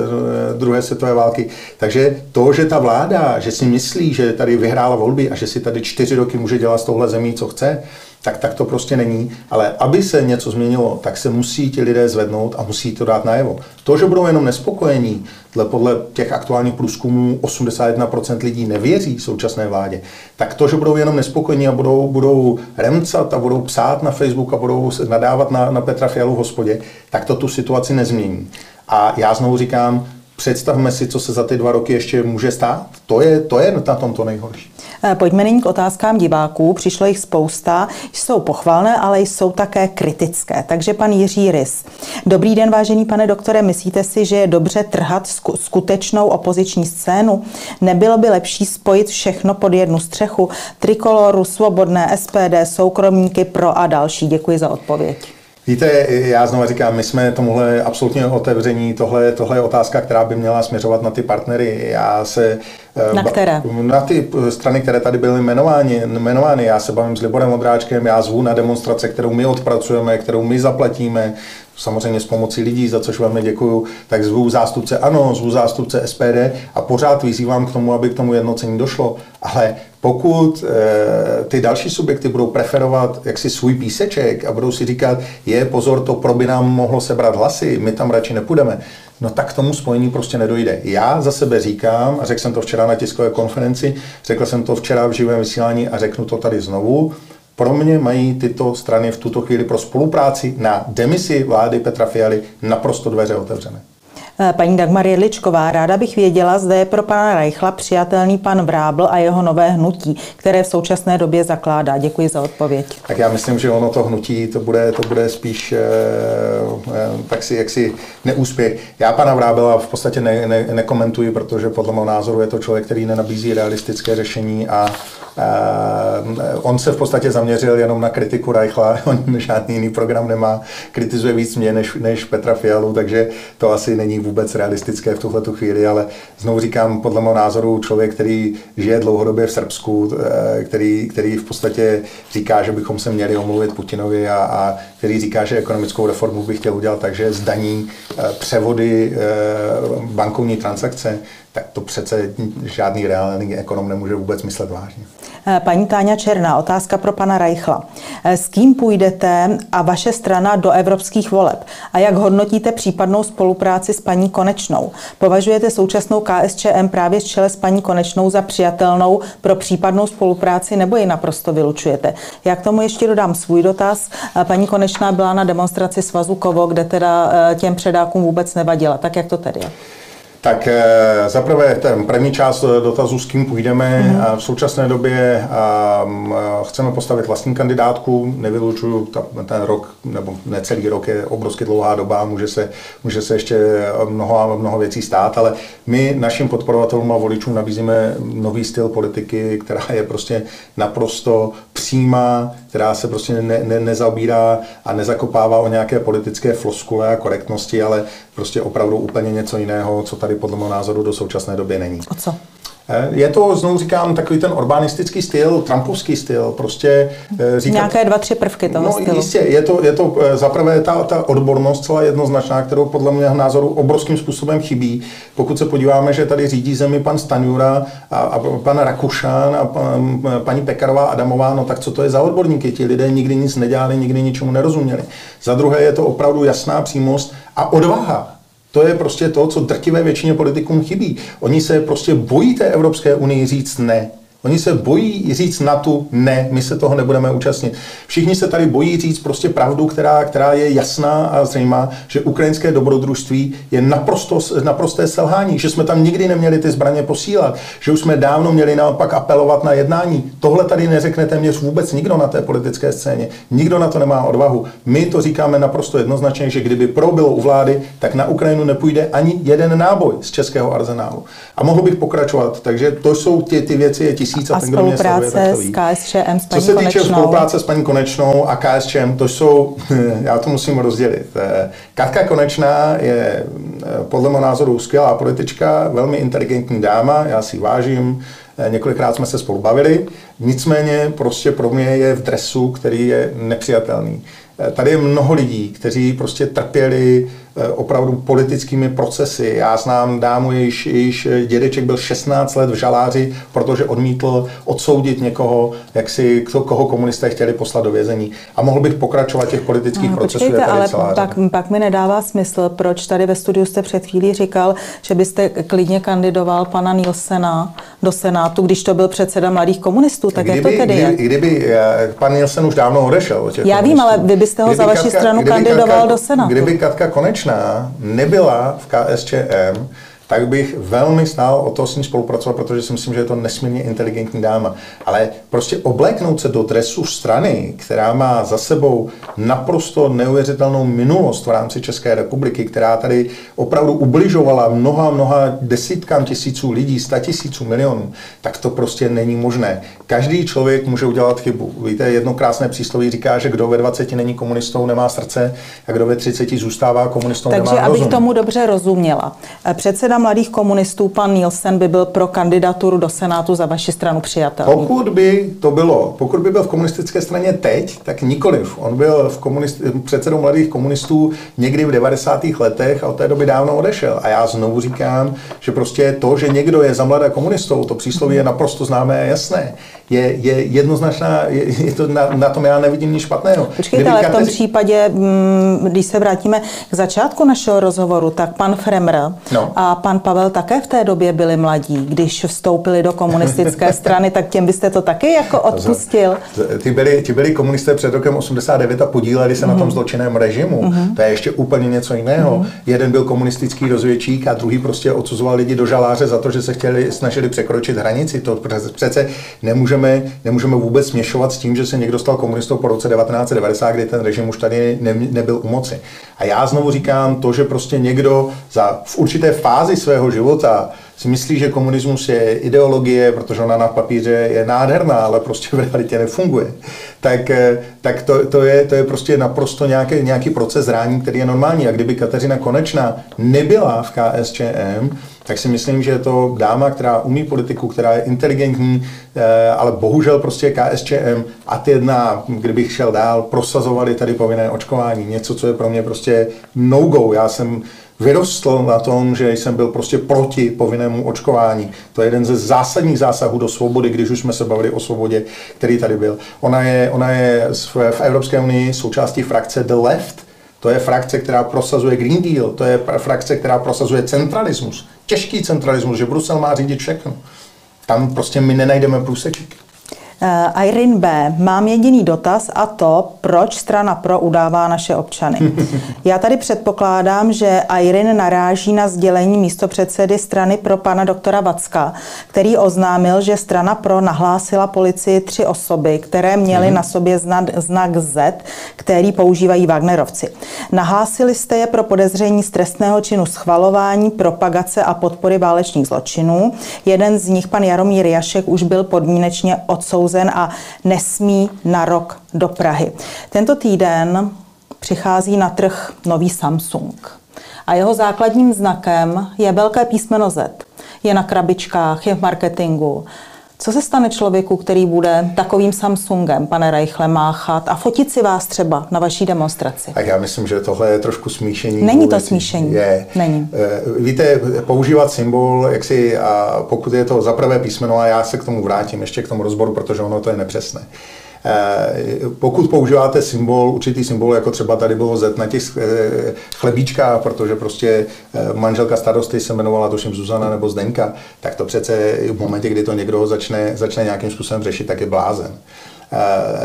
druhé světové války. Takže to, že ta vláda, že si myslí, že tady vyhrála volby a že si tady čtyři roky může dělat s touhle zemí, co chce, tak, tak to prostě není. Ale aby se něco změnilo, tak se musí ti lidé zvednout a musí to dát najevo. To, že budou jenom nespokojení, podle těch aktuálních průzkumů osmdesát jedna procent lidí nevěří současné vládě, tak to, že budou jenom nespokojení a budou, budou remcat a budou psát na Facebook a budou nadávat na, na Petra Fialu v hospodě, tak to tu situaci nezmění. A já znovu říkám, představme si, co se za ty dva roky ještě může stát. To je, to je na tom to nejhorší. Pojďme nyní k otázkám diváků. Přišlo jich spousta. Jsou pochvalné, ale jsou také kritické. Takže pan Jiří Rys. Dobrý den, vážený pane doktore. Myslíte si, že je dobře trhat skutečnou opoziční scénu? Nebylo by lepší spojit všechno pod jednu střechu? Trikoloru, Svobodné, S P D, soukromníky, Pro a další. Děkuji za odpověď. Víte, já znovu říkám, my jsme tomuhle absolutně otevření, tohle, tohle je otázka, která by měla směřovat na ty partnery. Já se, na které? Na ty strany, které tady byly jmenovány, jmenovány. Já se bavím s Liborem Ondráčkem, já zvu na demonstrace, kterou my odpracujeme, kterou my zaplatíme, samozřejmě s pomocí lidí, za což velmi děkuju, tak zvu zástupce ANO, zvu zástupce S P D a pořád vyzývám k tomu, aby k tomu jednocení došlo. Ale pokud e, ty další subjekty budou preferovat jaksi svůj píseček a budou si říkat, je pozor, to pro by nám mohlo sebrat hlasy, my tam radši nepůjdeme, no tak tomu spojení prostě nedojde. Já za sebe říkám, a řekl jsem to včera na tiskové konferenci, řekl jsem to včera v živém vysílání a řeknu to tady znovu, pro mě mají tyto strany v tuto chvíli pro spolupráci na demisi vlády Petra Fialy naprosto dveře otevřené. Paní Dagmar Jedličková, ráda bych věděla, zda je pro pana Rajchla přijatelný pan Vrábl a jeho nové hnutí, které v současné době zakládá. Děkuji za odpověď. Tak já myslím, že ono to hnutí, to bude, to bude spíš eh, eh, tak si, jaksi neúspěch. Já pana Vrábla v podstatě ne, ne, nekomentuji, protože podle mého názoru je to člověk, který nenabízí realistické řešení a eh, on se v podstatě zaměřil jenom na kritiku Rajchla, on žádný jiný program nemá, kritizuje víc mě než, než Petra Fialu, takže to asi není vůbec realistické v tuhletu chvíli, ale znovu říkám, podle mého názoru člověk, který žije dlouhodobě v Srbsku, který, který v podstatě říká, že bychom se měli omluvit Putinovi a, a který říká, že ekonomickou reformu bych chtěl udělat, takže zdaní převody, bankovní transakce, tak to přece žádný reálný ekonom nemůže vůbec myslet vážně. Paní Táňa Černá, otázka pro pana Rajchla. S kým půjdete a vaše strana do evropských voleb? A jak hodnotíte případnou spolupráci s paní Konečnou? Považujete současnou K S Č M právě v čele s paní Konečnou za přijatelnou pro případnou spolupráci, nebo ji naprosto vylučujete? Já k tomu ještě dodám svůj dotaz. Paní Konečná byla na demonstraci svazu Kovo, kde teda těm předákům vůbec nevadila. Tak jak to tedy je? Tak za prvé, ten první část dotazu, s kým půjdeme. V současné době chceme postavit vlastní kandidátku, nevylučuju, ten rok, nebo necelý rok je obrovsky dlouhá doba, může se, může se ještě mnoho a mnoho věcí stát, ale my našim podporovatelům a voličům nabízíme nový styl politiky, která je prostě naprosto přímá, která se prostě ne, ne, nezabírá a nezakopává o nějaké politické floskule a korektnosti, ale prostě opravdu úplně něco jiného, co tady podle mého názoru do současné doby není. A co? Je to, znovu říkám, takový ten urbanistický styl, trumpovský styl, prostě říkat... Nějaké dva, tři prvky toho no, stylu. No jistě, je to, je to zaprvé ta, ta odbornost celá jednoznačná, kterou podle mého názoru obrovským způsobem chybí. Pokud se podíváme, že tady řídí zemi pan Stanjura a, a pan Rakušan a pan, paní Pekarová Adamová, no tak co to je za odborníky? Ti lidé nikdy nic nedělali, nikdy ničemu nerozuměli. Za druhé je to opravdu jasná přímost a odvaha. To je prostě to, co drtivé většině politikům chybí. Oni se prostě bojí té Evropské unii říct ne. Oni se bojí říct na tu ne, my se toho nebudeme účastnit. Všichni se tady bojí říct prostě pravdu, která, která je jasná a zřejmá, že ukrajinské dobrodružství je naprosto, naprosté selhání, že jsme tam nikdy neměli ty zbraně posílat, že už jsme dávno měli naopak apelovat na jednání. Tohle tady neřekne téměř vůbec nikdo na té politické scéně. Nikdo na to nemá odvahu. My to říkáme naprosto jednoznačně, že kdyby PRO bylo u vlády, tak na Ukrajinu nepůjde ani jeden náboj z českého arzenálu. A mohl bych pokračovat, takže to jsou ty, ty věci je tisíc. A, a ten, spolupráce sleduje, s K S Č M s paní Co se týče Konečnou. Spolupráce s paní Konečnou a K S Č M, to jsou, já to musím rozdělit. Katka Konečná je podle mého názoru skvělá politička, velmi inteligentní dáma, já si vážím, několikrát jsme se spolu bavili, nicméně prostě pro mě je v dresu, který je nepřijatelný. Tady je mnoho lidí, kteří prostě trpěli opravdu politickými procesy. Já znám dámu, jejíž, jejíž dědeček byl šestnáct let v žaláři, protože odmítl odsoudit někoho, jak si, koho komunisté chtěli poslat do vězení. A mohl bych pokračovat těch politických no, procesů. Počkejte, je tady ale celá pak, pak mi nedává smysl, proč tady ve studiu jste před chvílí říkal, že byste klidně kandidoval pana Nielsena do Senátu, když to byl předseda mladých komunistů. Tak kdyby, jak to tedy kdyby, je? Kdyby pan Nielsen už dávno odešel. Já vím, ale vy byste ho kdyby za vaši Katka, stranu kandidoval Katka, do Senátu. Kdyby Katka Konečná nebyla v K S Č M, tak bych velmi stál o to s ní spolupracovat, protože si myslím, že je to nesmírně inteligentní dáma. Ale prostě obleknout se do dresu strany, která má za sebou naprosto neuvěřitelnou minulost v rámci České republiky, která tady opravdu ubližovala mnoha, mnoha desítkám tisíců lidí, statisíců, milionů, tak to prostě není možné. Každý člověk může udělat chybu. Víte, jedno krásné přísloví říká, že kdo ve dvaceti není komunistou, nemá srdce, a kdo ve třiceti zůstává komunistou, nemá rozum. Takže abych tomu dobře rozuměla. Předseda mladých komunistů, pan Nielsen, by byl pro kandidaturu do Senátu za vaši stranu přijatelný? Pokud by to bylo, pokud by byl v komunistické straně teď, tak nikoliv. On byl v komunist, předsedou mladých komunistů někdy v devadesátých letech a od té doby dávno odešel. A já znovu říkám, že prostě to, že někdo je za mladé komunistou, to přísloví je naprosto známé a jasné. Je, je jednoznačná, je, je to na, na tom já nevidím nic špatného. Počkejte, ale v tom případě, když se vrátíme k začátku našeho rozhovoru, tak pan Fremr no. a pan Pavel také v té době byli mladí. Když vstoupili do komunistické strany, tak těm byste to taky jako odpustil? Ty byli, ty byli komunisté před rokem osmdesát devět a podíleli se mm-hmm. na tom zločinném režimu. Mm-hmm. To je ještě úplně něco jiného. Mm-hmm. Jeden byl komunistický rozvědčík a druhý prostě odsuzoval lidi do žaláře za to, že se chtěli, snažili překročit hranici. To přece nemůžeme, nemůžeme vůbec směšovat s tím, že se někdo stal komunistou po roce devatenáct set devadesát, kdy ten režim už tady ne, nebyl u moci. A já znovu říkám to, že prostě někdo za, v určité fázi svého života si myslí, že komunismus je ideologie, protože ona na papíře je nádherná, ale prostě v realitě nefunguje. Tak, tak to, to, je, to je prostě naprosto nějaký, nějaký proces zrání, který je normální. A kdyby Kateřina Konečná nebyla v K S Č M, tak si myslím, že je to dáma, která umí politiku, která je inteligentní, ale bohužel prostě K S Č M a ty jedna, kdybych šel dál, prosazovali tady povinné očkování. Něco, co je pro mě prostě no-go. Já jsem vyrostl na tom, že jsem byl prostě proti povinnému očkování. To je jeden ze zásadních zásahů do svobody, když už jsme se bavili o svobodě, který tady byl. Ona je, ona je v Evropské unii součástí frakce The Left. To je frakce, která prosazuje Green Deal. To je frakce, která prosazuje centralismus. Těžký centralismus, že Brusel má řídit všechno. Tam prostě my nenajdeme průseček. Uh, Irene B. Mám jediný dotaz a to, proč strana PRO udává naše občany. Já tady předpokládám, že Irene naráží na sdělení místopředsedy strany PRO pana doktora Vacka, který oznámil, že strana PRO nahlásila policii tři osoby, které měly na sobě znak, znak Z, který používají Wagnerovci. Nahlásili jste je pro podezření z trestného činu schvalování, propagace a podpory válečných zločinů. Jeden z nich, pan Jaromír Jašek, už byl podmínečně odsouzen a nesmí na rok do Prahy. Tento týden přichází na trh nový Samsung a jeho základním znakem je velké písmeno Z. Je na krabičkách, je v marketingu. Co se stane člověku, který bude takovým Samsungem, pane Rajchle, máchat a fotit si vás třeba na vaší demonstraci? A já myslím, že tohle je trošku smíšení. Není to smíšení. Je. Není. Víte, používat symbol, jak si, a pokud je to za prvé písmeno, a já se k tomu vrátím ještě k tomu rozboru, protože ono to je nepřesné. Pokud používáte symbol, určitý symbol, jako třeba tady bylo Z na těch chlebíčkách, protože prostě manželka starosty se jmenovala tuším Zuzana nebo Zdenka, tak to přece v momentě, kdy to někdo začne, začne nějakým způsobem řešit, tak je blázen.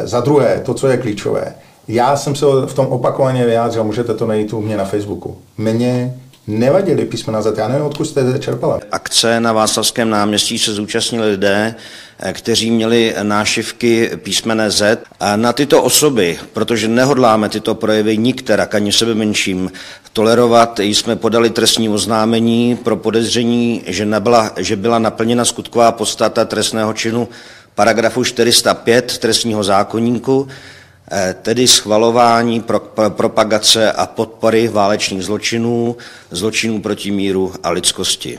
Za druhé, to, co je klíčové, já jsem se v tom opakovaně vyjádřil, můžete to najít u mě na Facebooku. Mně nevadily písmena Z, já nevím, odkud jste čerpala. Akce na Václavském náměstí se zúčastnili lidé, kteří měli nášivky písmene Z. A na tyto osoby, protože nehodláme tyto projevy nikterak ani sebe menším tolerovat, jsme podali trestní oznámení pro podezření, že, nebyla, že byla naplněna skutková podstata trestného činu paragrafu čtyři sta pět trestního zákoníku, tedy schvalování, pro, pro, propagace a podpory válečných zločinů, zločinů proti míru a lidskosti.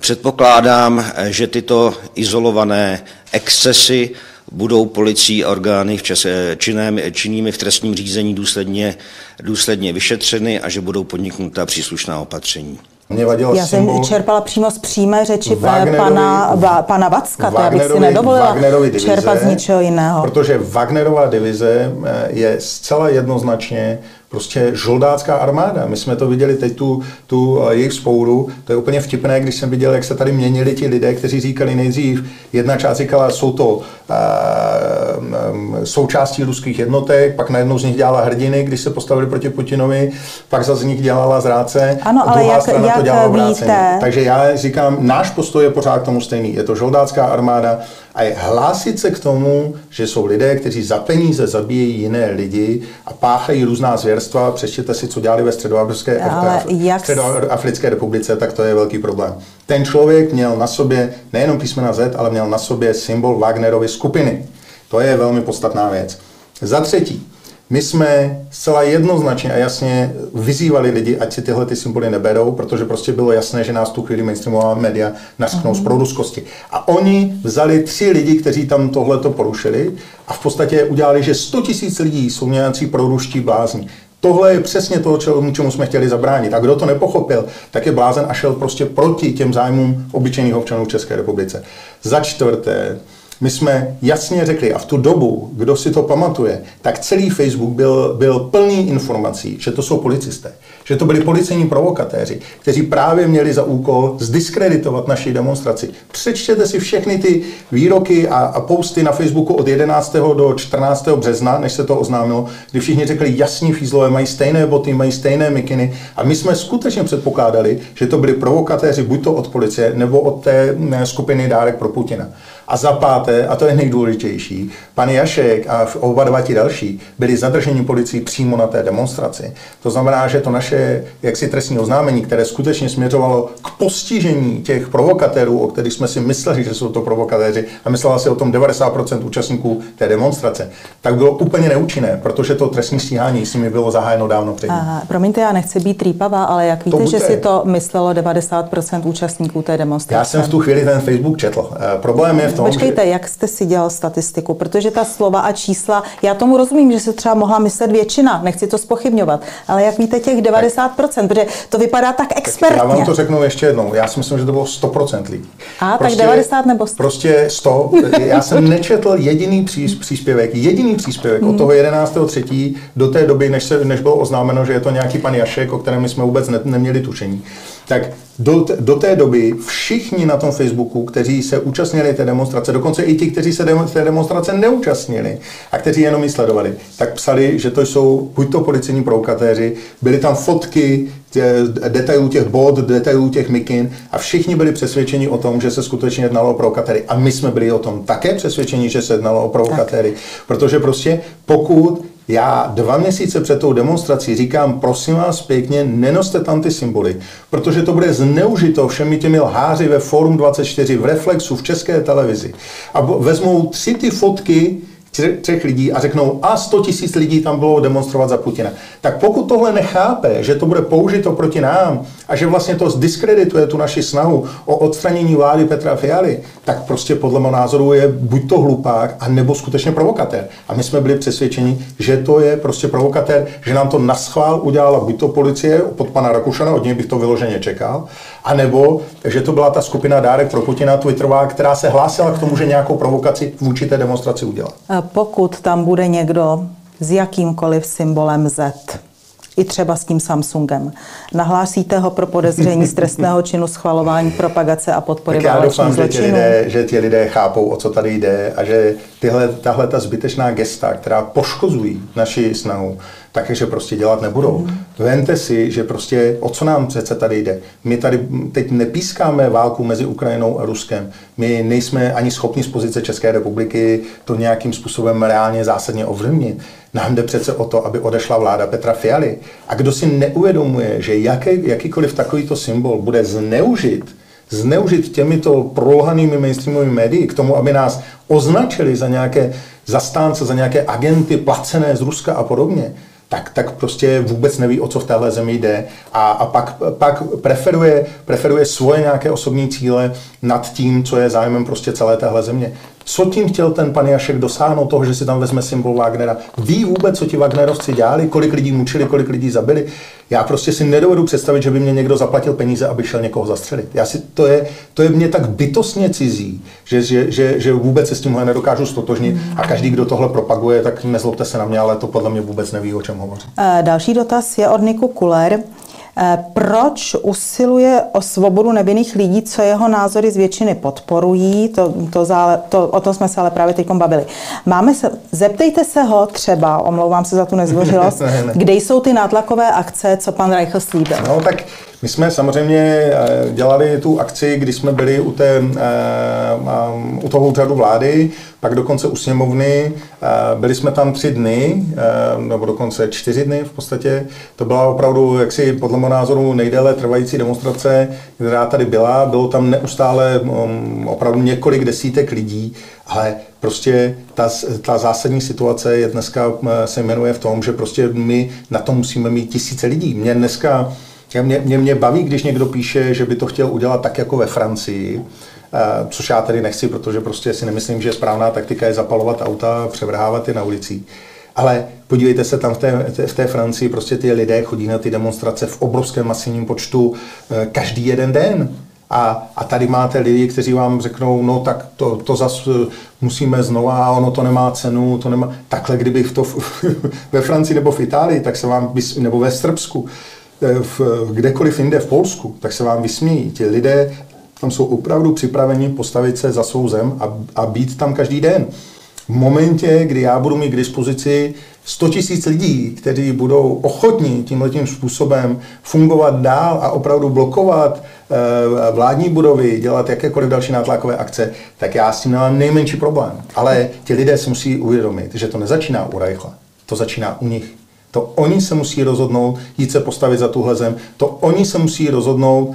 Předpokládám, že tyto izolované excesy budou policií a orgány v čes, činem, činnými v trestním řízení důsledně, důsledně vyšetřeny a že budou podniknuta příslušná opatření. Mě Já jsem čerpala přímo z přímé řeči pana, va, pana Vacka, to bych si nedovolila divize, čerpat z ničeho jiného. Protože Wagnerova divize je zcela jednoznačně prostě žoldácká armáda. My jsme to viděli teď, tu, tu jejich spouru. To je úplně vtipné, když jsem viděl, jak se tady měnili ti lidé, kteří říkali nejdřív, jedna část říkala, jsou to součástí ruských jednotek, pak najednou z nich dělala hrdiny, když se postavili proti Putinovi, pak za z nich dělala zrádce, ano, ale druhá jak, strana jak to dělala obráceně. Takže já říkám, náš postoj je pořád k tomu stejný. Je to žoldácká armáda a je hlásit se k tomu, že jsou lidé, kteří za peníze zabíjejí jiné lidi a páchají různá zvěrstva. Přečtěte si, co dělali ve Středoafrické jak... Středoafrické republice, tak to je velký problém. Ten člověk měl na sobě nejenom písmena Z, ale měl na sobě symbol Wagnerovy skupiny. To je velmi podstatná věc. Za třetí, my jsme zcela jednoznačně a jasně vyzývali lidi, ať si tyhle ty symboly neberou, protože prostě bylo jasné, že nás tu chvíli mainstreamová média nasknou z proruskosti. A oni vzali tři lidi, kteří tam tohleto porušili a v podstatě udělali, že sto tisíc lidí jsou nějací proruští blázni. Tohle je přesně to, čemu, čemu jsme chtěli zabránit. A kdo to nepochopil, tak je blázen a šel prostě proti těm zájmům obyčejných občanů v České republice. Za čtvrté, my jsme jasně řekli, a v tu dobu, kdo si to pamatuje, tak celý Facebook byl, byl plný informací, že to jsou policisté, že to byli policejní provokatéři, kteří právě měli za úkol zdiskreditovat naši demonstraci. Přečtěte si všechny ty výroky a, a posty na Facebooku od jedenáctého do čtrnáctého března, než se to oznámilo, kdy všichni řekli, jasní fízlové mají stejné boty, mají stejné mikiny. A my jsme skutečně předpokládali, že to byli provokatéři buď to od policie, nebo od té skupiny Dárek pro Putina. A za páté, a to je nejdůležitější, pan Jašek a oba dva ti další byli zadrženi policií přímo na té demonstraci. To znamená, že to naše jaksi trestní oznámení, které skutečně směřovalo k postižení těch provokatérů, o kterých jsme si mysleli, že jsou to provokatéři, a myslela si o tom devadesát procent účastníků té demonstrace, tak bylo úplně neúčinné, protože to trestní stíhání s nimi bylo zahájeno dávno předtím. Aha, promiňte, já nechci být trýpavá, ale jak víte, že si to myslelo devadesát procent účastníků té demonstrace? Já jsem v tu chvíli ten Facebook četl. Problém je v tom, počkejte, že... jak jste si dělal statistiku, protože ta slova a čísla, já tomu rozumím, že se třeba mohla myslet většina, nechci to zpochybňovat, ale jak víte těch devadesát procent, protože to vypadá tak expertně. Tak já vám to řeknu ještě jednou, já si myslím, že to bylo sto procent lidí. A prostě, tak devadesát nebo sto? Prostě sto, já jsem nečetl jediný příspěvek, jediný příspěvek od toho jedenáctého třetího do té doby, než, se, než bylo oznámeno, že je to nějaký pan Jašek, o kterém jsme vůbec ne, neměli tušení. Tak do, do té doby všichni na tom Facebooku, kteří se účastnili té demonstrace, dokonce i ti, kteří se dem, té demonstrace neúčastnili a kteří jenom ji sledovali, tak psali, že to jsou buď to policejní provokatéři, byly tam fotky tě, detailů těch bod, detailů těch mikin a všichni byli přesvědčeni o tom, že se skutečně jednalo o provokatéry. A my jsme byli o tom také přesvědčeni, že se jednalo o provokatéry, protože prostě pokud... Já dva měsíce před tou demonstrací říkám, prosím vás pěkně, nenoste tam ty symboly, protože to bude zneužito všemi těmi lháři ve Forum dvacet čtyři, v Reflexu, v České televizi. A vezmou tři ty fotky třech lidí a řeknou, a sto tisíc lidí tam bylo demonstrovat za Putina. Tak pokud tohle nechápe, že to bude použito proti nám a že vlastně to zdiskredituje tu naši snahu o odstranění vlády Petra Fialy, tak prostě podle mého názoru je buď to hlupák, anebo skutečně provokatér. A my jsme byli přesvědčeni, že to je prostě provokatér, že nám to naschvál udělala buď to policie pod pana Rakušana, od něj bych to vyloženě čekal, anebo že to byla ta skupina Dárek pro Putina twitterová, která se hlásila k tomu, že nějakou provokaci vůči té demonstraci udělá. Pokud tam bude někdo s jakýmkoliv symbolem Z, i třeba s tím Samsungem, nahlásíte ho pro podezření z trestného činu schvalování propagace a podpory válečných zločinů. Že ti lidé chápou, o co tady jde a že tyhle, tahle ta zbytečná gesta, která poškozují naši snahu, takže prostě dělat nebudou. Mm. Vemte si, že prostě o co nám přece tady jde. My tady teď nepískáme válku mezi Ukrajinou a Ruskem. My nejsme ani schopni z pozice České republiky to nějakým způsobem reálně zásadně ovlivnit. Nám jde přece o to, aby odešla vláda Petra Fialy. A kdo si neuvědomuje, že jaký, jakýkoliv takovýto symbol bude zneužit, zneužit těmito prolhanými mainstreamovými médii k tomu, aby nás označili za nějaké zastánce, za nějaké agenty placené z Ruska a podobně, Tak, tak prostě vůbec neví, o co v téhle zemi jde a, a pak, pak preferuje, preferuje svoje nějaké osobní cíle nad tím, co je zájmem prostě celé téhle země. Co tím chtěl ten pan Jašek dosáhnout toho, že si tam vezme symbol Wagnera? Ví vůbec, co ti Wagnerovci dělali, kolik lidí mučili, kolik lidí zabili? Já prostě si nedovedu představit, že by mě někdo zaplatil peníze, aby šel někoho zastřelit. Já si, to, je, to je mě tak bytostně cizí, že, že, že, že vůbec se s tímhle nedokážu stotožnit. A každý, kdo tohle propaguje, tak nezlobte se na mě, ale to podle mě vůbec neví, o čem hovoří. Další dotaz je od Niku Kuler. Proč usiluje o svobodu nevinných lidí, co jeho názory z většiny podporují? To, to zále, to, o tom jsme se ale právě teď bavili. Máme se, zeptejte se ho třeba, omlouvám se za tu nezdvořilost, ne, ne. Kde jsou ty nátlakové akce, co pan Rajchl slíbil? No, tak my jsme samozřejmě dělali tu akci, kdy jsme byli u, té, u toho úřadu vlády, pak dokonce u sněmovny. Byli jsme tam tři dny, nebo dokonce čtyři dny v podstatě. To byla opravdu, jak si podle mého názoru, nejdéle trvající demonstrace, která tady byla. Bylo tam neustále opravdu několik desítek lidí, ale prostě ta, ta zásadní situace je dneska se jmenuje v tom, že prostě my na to musíme mít tisíce lidí. Mě dneska Mě, mě, mě baví, když někdo píše, že by to chtěl udělat tak jako ve Francii, což já tady nechci, protože prostě si nemyslím, že správná taktika je zapalovat auta a převrhávat je na ulici. Ale podívejte se, tam v té, v té Francii prostě ty lidé chodí na ty demonstrace v obrovském masivním počtu každý jeden den. A, a tady máte lidi, kteří vám řeknou, no tak to, to zas musíme znova, ono to nemá cenu, to nemá... Takhle kdybych to v, ve Francii nebo v Itálii, tak se vám, nebo ve Srbsku, V, kdekoliv jinde v Polsku, tak se vám vysmějí. Ti lidé tam jsou opravdu připraveni postavit se za svou zem a, a být tam každý den. V momentě, kdy já budu mít k dispozici sto tisíc lidí, kteří budou ochotní tímhletím způsobem fungovat dál a opravdu blokovat e, vládní budovy, dělat jakékoliv další nátlakové akce, tak já s tím nemám nejmenší problém. Ale ti lidé si musí uvědomit, že to nezačíná u Rajchla, to začíná u nich. To oni se musí rozhodnout, jít se postavit za tuhle zem, to oni se musí rozhodnout, uh,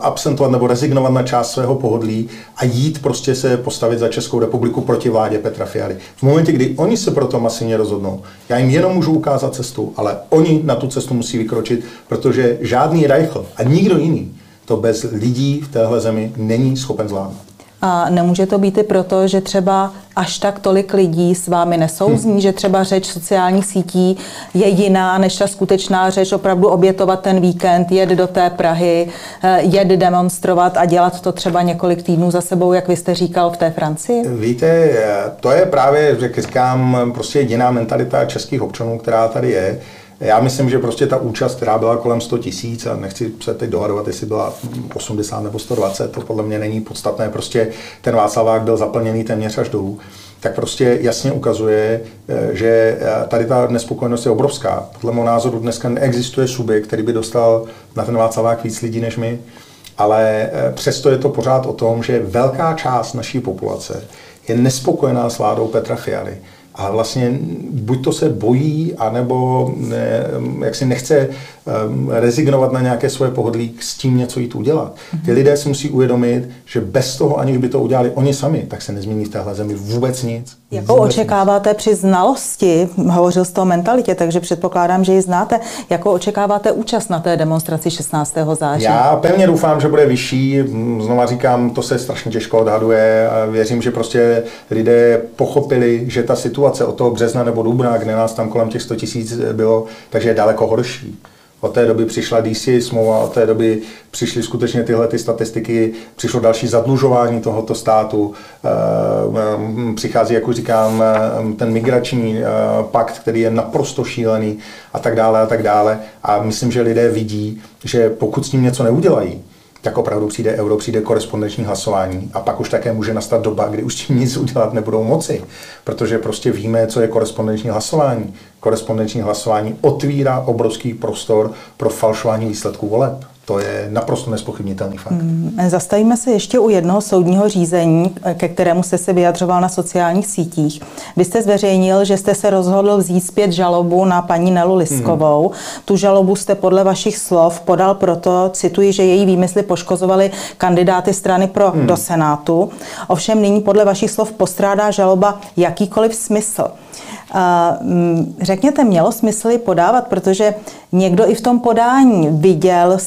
absentovat nebo rezignovat na část svého pohodlí a jít prostě se postavit za Českou republiku proti vládě Petra Fialy. V momentě, kdy oni se proto masivně rozhodnou, já jim jenom můžu ukázat cestu, ale oni na tu cestu musí vykročit, protože žádný Rajchl a nikdo jiný to bez lidí v téhle zemi není schopen zvládnout. A nemůže to být i proto, že třeba až tak tolik lidí s vámi nesouzní, hmm. že třeba řeč sociálních sítí je jiná než ta skutečná řeč, opravdu obětovat ten víkend, jet do té Prahy, jet demonstrovat a dělat to třeba několik týdnů za sebou, jak vy jste říkal, v té Francii? Víte, to je právě, říkám, prostě jiná mentalita českých občanů, která tady je. Já myslím, že prostě ta účast, která byla kolem sto tisíc, a nechci se teď dohadovat, jestli byla osmdesát nebo sto dvacet, to podle mě není podstatné, prostě ten Václavák byl zaplněný téměř až dolů, tak prostě jasně ukazuje, že tady ta nespokojenost je obrovská. Podle mého názoru dneska neexistuje subjekt, který by dostal na ten Václavák víc lidí než my, ale přesto je to pořád o tom, že velká část naší populace je nespokojená s vládou Petra Fialy. A vlastně buď to se bojí, anebo ne, jak si nechce um, rezignovat na nějaké svoje pohodlí, s tím něco jít udělat. Ty lidé si musí uvědomit, že bez toho, aniž by to udělali oni sami, tak se nezmění v téhle zemi vůbec nic. Jakou očekáváte nic. Při znalosti, hovořil jste o mentalitě, takže předpokládám, že ji znáte, jakou očekáváte účast na té demonstraci šestnáctého září? Já pevně doufám, že bude vyšší, znova říkám, to se strašně těžko odhaduje, věřím, že prostě lidé pochopili, že ta situace od toho března nebo dubna, kde nás tam kolem těch sto tisíc bylo, takže je daleko horší. Od té doby přišla D C A smlouva, od té doby přišly skutečně tyhle ty statistiky, přišlo další zadlužování tohoto státu, přichází, jak už říkám, ten migrační pakt, který je naprosto šílený a tak dále a tak dále. A myslím, že lidé vidí, že pokud s ním něco neudělají, tak opravdu přijde euro, přijde korespondenční hlasování a pak už také může nastat doba, kdy už tím nic udělat nebudou moci, protože prostě víme, co je korespondenční hlasování. Korespondenční hlasování otvírá obrovský prostor pro falšování výsledků voleb. To je naprosto nezpochybnitelný fakt. Zastavíme se ještě u jednoho soudního řízení, ke kterému jste se vyjadřoval na sociálních sítích. Vy jste zveřejnil, že jste se rozhodl vzít zpět žalobu na paní Nelu Liskovou. Hmm. Tu žalobu jste podle vašich slov podal proto, cituji, že její výmysly poškozovaly kandidáty strany PRO hmm. do Senátu. Ovšem nyní podle vašich slov postrádá žaloba jakýkoliv smysl. Řekněte, mělo smysl ji podávat, protože někdo i v tom podání viděl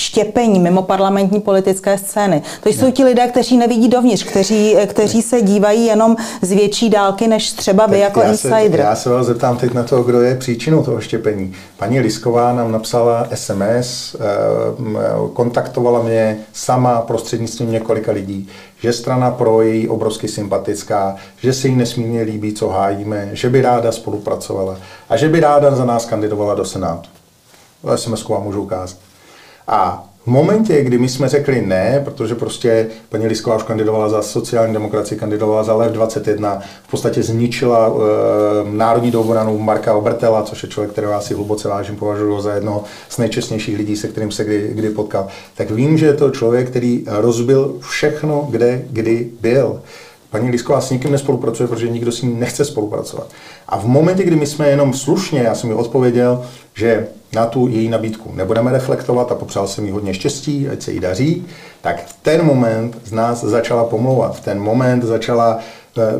štěpení mimo parlamentní politické scény. To jsou ne. ti lidé, kteří nevidí dovnitř, kteří, kteří se dívají jenom z větší dálky, než třeba vy jako já insider. Se, já se vás zeptám teď na to, kdo je příčinou toho štěpení. Paní Lisková nám napsala es em es, kontaktovala mě sama prostřednictvím několika lidí, že strana PRO je jí obrovsky sympatická, že se jí nesmírně líbí, co hájíme, že by ráda spolupracovala a že by ráda za nás kandidovala do Senátu. es em esku vám můžu ukázat. A v momentě, kdy my jsme řekli ne, protože prostě paní Lisková už kandidovala za sociální demokracii, kandidovala za Lev dvacet jedna, v podstatě zničila e, národní dobranu Marka Obertela, což je člověk, kterého já si hluboce vážím, považuji za jednoho z nejčestnějších lidí, se kterým se kdy, kdy potkal. Tak vím, že je to člověk, který rozbil všechno, kde kdy byl. Paní Lisková s nikým nespolupracuje, protože nikdo s ní nechce spolupracovat. A v momentě, kdy my jsme jenom slušně, já jsem jí odpověděl, že na tu její nabídku nebudeme reflektovat a popřál jsem jí hodně štěstí, ať se jí daří, tak v ten moment z nás začala pomlouvat. V ten moment začala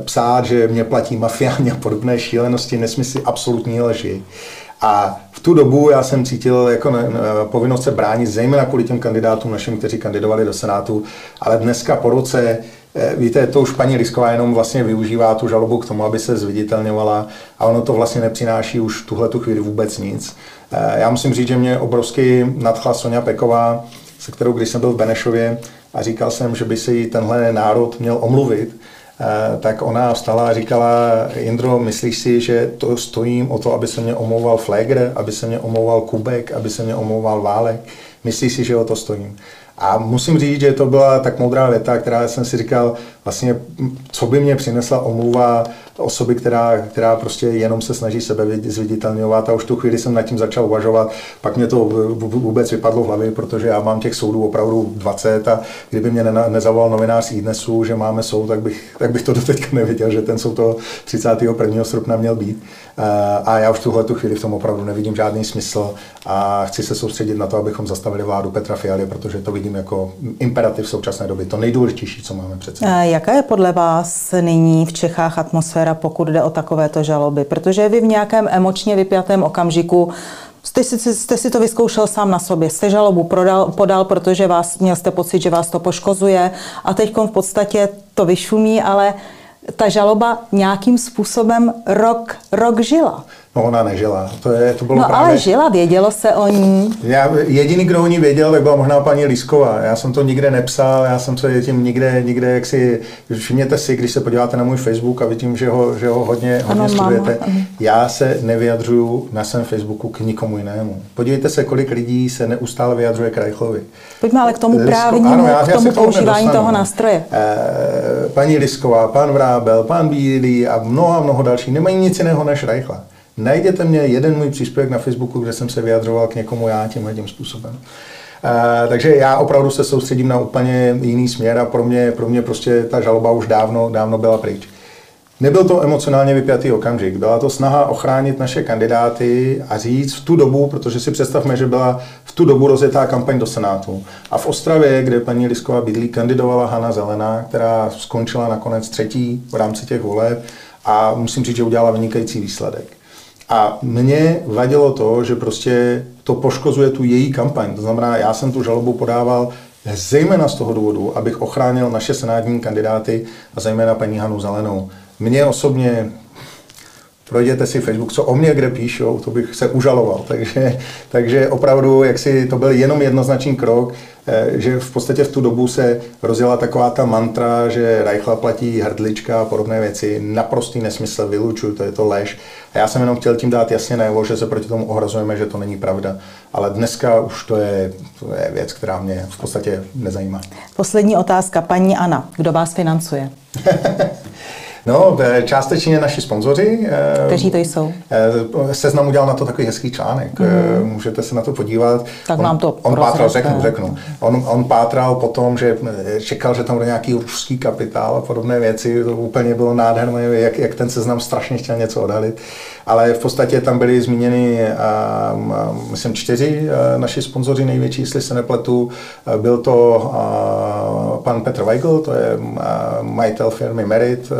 psát, že mě platí mafiáni a podobné šílenosti, nesmysly, absolutní lži. A v tu dobu já jsem cítil jako ne, ne, povinnost se bránit, zejména kvůli těm kandidátům našim, kteří kandidovali do Senátu, ale dneska po roce, víte, to už paní Lisková jenom vlastně využívá tu žalobu k tomu, aby se zviditelňovala a ono to vlastně nepřináší už tuhle tu chvíli vůbec nic. Já musím říct, že mě obrovsky nadchla Soňa Peková, se kterou když jsem byl v Benešově a říkal jsem, že by si jí tenhle národ měl omluvit, tak ona vstala a říkala, Jindro, myslíš si, že to stojím o to, aby se mě omlouval Flegr, aby se mě omlouval Kubek, aby se mě omlouval Válek? Myslíš si, že o to stojím? A musím říct, že to byla tak moudrá věta, která jsem si říkal, vlastně, co by mě přinesla omluva osoby, která, která prostě jenom se snaží sebe zviditelňovat. A už tu chvíli jsem nad tím začal uvažovat. Pak mě to vůbec vypadlo v hlavě, protože já mám těch soudů opravdu dvacet a kdyby mě nezavolal novinář z iDnesu, že máme soud, tak bych, tak bych to doteďka nevěděl, že ten soud toho třicátého prvního srpna měl být. A já už tuhle tu chvíli v tom opravdu nevidím žádný smysl a chci se soustředit na to, abychom zastavili vládu Petra Fialy, protože to vidím jako imperativ současné doby, to nejdůležitější, co máme před sebou. Jaká je podle vás nyní v Čechách atmosféra, pokud jde o takovéto žaloby? Protože vy v nějakém emočně vypjatém okamžiku Jste si, jste si to vyzkoušel sám na sobě, jste žalobu prodal, podal, protože vás, měl jste pocit, že vás to poškozuje a teď v podstatě to vyšumí, ale ta žaloba nějakým způsobem rok, rok žila. No ona nežila. To je, to bylo no právě... ale žila, vědělo se o ní. Já, jediný, kdo o ní věděl, tak byla možná paní Lisková. Já jsem to nikde nepsal, já jsem to tím nikde, nikde jak si... Všimněte si, když se podíváte na můj Facebook a vidím, že ho, že ho hodně, hodně ano, studujete. Máma. Já se nevyjadřuju na svém Facebooku k nikomu jinému. Podívejte se, kolik lidí se neustále vyjadřuje k Rajchlovi. Pojďme ale k tomu právnímu, k tomu používání toho, toho nástroje. Eh, paní Lisková, pan Vrábel, pan Bílý a mnoha, mnoho další nemají nic jiného než Rajchla. Najděte mě jeden můj příspěvek na Facebooku, kde jsem se vyjadřoval k někomu já tímhle tím způsobem. E, takže já opravdu se soustředím na úplně jiný směr a pro mě, pro mě prostě ta žaloba už dávno, dávno byla pryč. Nebyl to emocionálně vypjatý okamžik, byla to snaha ochránit naše kandidáty a říct v tu dobu, protože si představme, že byla v tu dobu rozjetá kampaň do Senátu. A v Ostravě, kde paní Lisková bydlí, kandidovala Hana Zelená, která skončila nakonec třetí v rámci těch voleb a musím říct, že udělala vynikající výsledek. A mně vadilo to, že prostě to poškozuje tu její kampaň. To znamená, já jsem tu žalobu podával zejména z toho důvodu, abych ochránil naše senátní kandidáty a zejména paní Hanu Zelenou. Mně osobně, projděte si Facebook, co o mě kde píšou, to bych se užaloval. Takže, takže opravdu, jak si to byl jenom jednoznačný krok, že v podstatě v tu dobu se rozjela taková ta mantra, že Rajchla platí hrdlička a podobné věci. Naprostý nesmysl, vylučuju, to je to lež. A já jsem jenom chtěl tím dát jasně najevo, že se proti tomu ohrazujeme, že to není pravda. Ale dneska už to je, to je věc, která mě v podstatě nezajímá. Poslední otázka, paní Anna. Kdo vás financuje? No, částečně naši sponzoři. Kteří to jsou? Seznam udělal na to takový hezký článek. Mm. Můžete se na to podívat. Tak on, vám to on pátral, řeknu, řeknu. On, on pátral po tom, že čekal, že tam bude nějaký ruský kapitál a podobné věci. To úplně bylo nádherné, jak, jak ten seznam strašně chtěl něco odhalit. Ale v podstatě tam byly zmíněny, myslím, čtyři naši sponzoři největší, jestli se nepletu. Byl to pan Petr Weigl, to je majitel firmy Merit,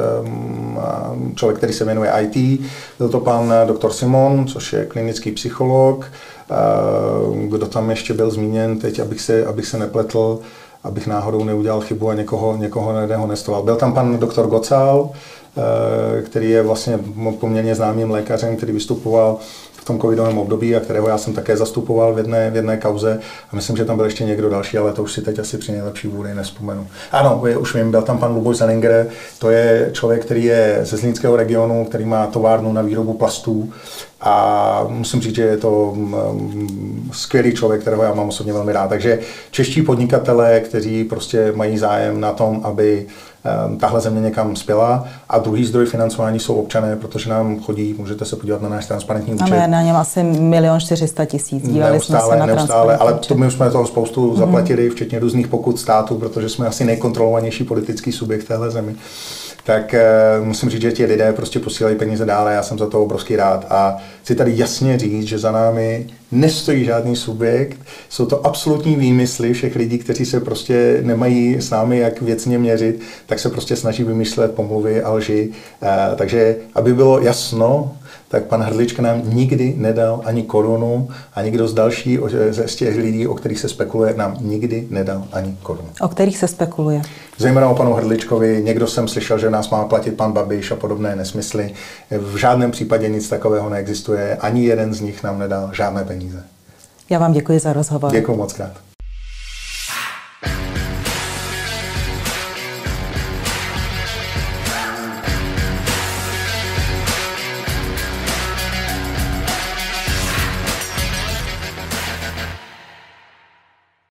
člověk, který se jmenuje í té, byl to pan doktor Simon, což je klinický psycholog, kdo tam ještě byl zmíněn teď, abych se, abych se nepletl, abych náhodou neudělal chybu a někoho, někoho nehonestoval. Byl tam pan doktor Gocal, který je vlastně poměrně známým lékařem, který vystupoval v tom covidovém období a kterého já jsem také zastupoval v jedné, v jedné kauze. A myslím, že tam byl ještě někdo další, ale to už si teď asi při nejlepší vůli nespomenu. Ano, už vím, byl tam pan Luboš Zaninger, to je člověk, který je ze Zlínského regionu, který má továrnu na výrobu plastů. A musím říct, že je to skvělý člověk, kterého já mám osobně velmi rád. Takže čeští podnikatelé, kteří prostě mají zájem na tom, aby tahle země někam spěla. A druhý zdroj financování jsou občané, protože nám chodí, můžete se podívat na náš transparentní účet. Máme na něm asi milion čtyři sta tisíc. Dívali jsme se na neustále, ale to my jsme toho spoustu zaplatili, mm. včetně různých pokut státu, protože jsme asi nejkontrolovanější politický subjekt téhle zemi. Tak uh, musím říct, že ti lidé prostě posílají peníze dále, já jsem za to obrovský rád a chci tady jasně říct, že za námi nestojí žádný subjekt, jsou to absolutní výmysly všech lidí, kteří se prostě nemají s námi jak věcně měřit, tak se prostě snaží vymyslet pomluvy a lži, uh, takže aby bylo jasno, tak pan Hrdlička nám nikdy nedal ani korunu a nikdo z dalších z těch lidí, o kterých se spekuluje, nám nikdy nedal ani korunu. O kterých se spekuluje? Zejména o panu Hrdličkovi. Někdo jsem slyšel, že nás má platit pan Babiš a podobné nesmysly. V žádném případě nic takového neexistuje. Ani jeden z nich nám nedal žádné peníze. Já vám děkuji za rozhovor. Děkuji moc krát.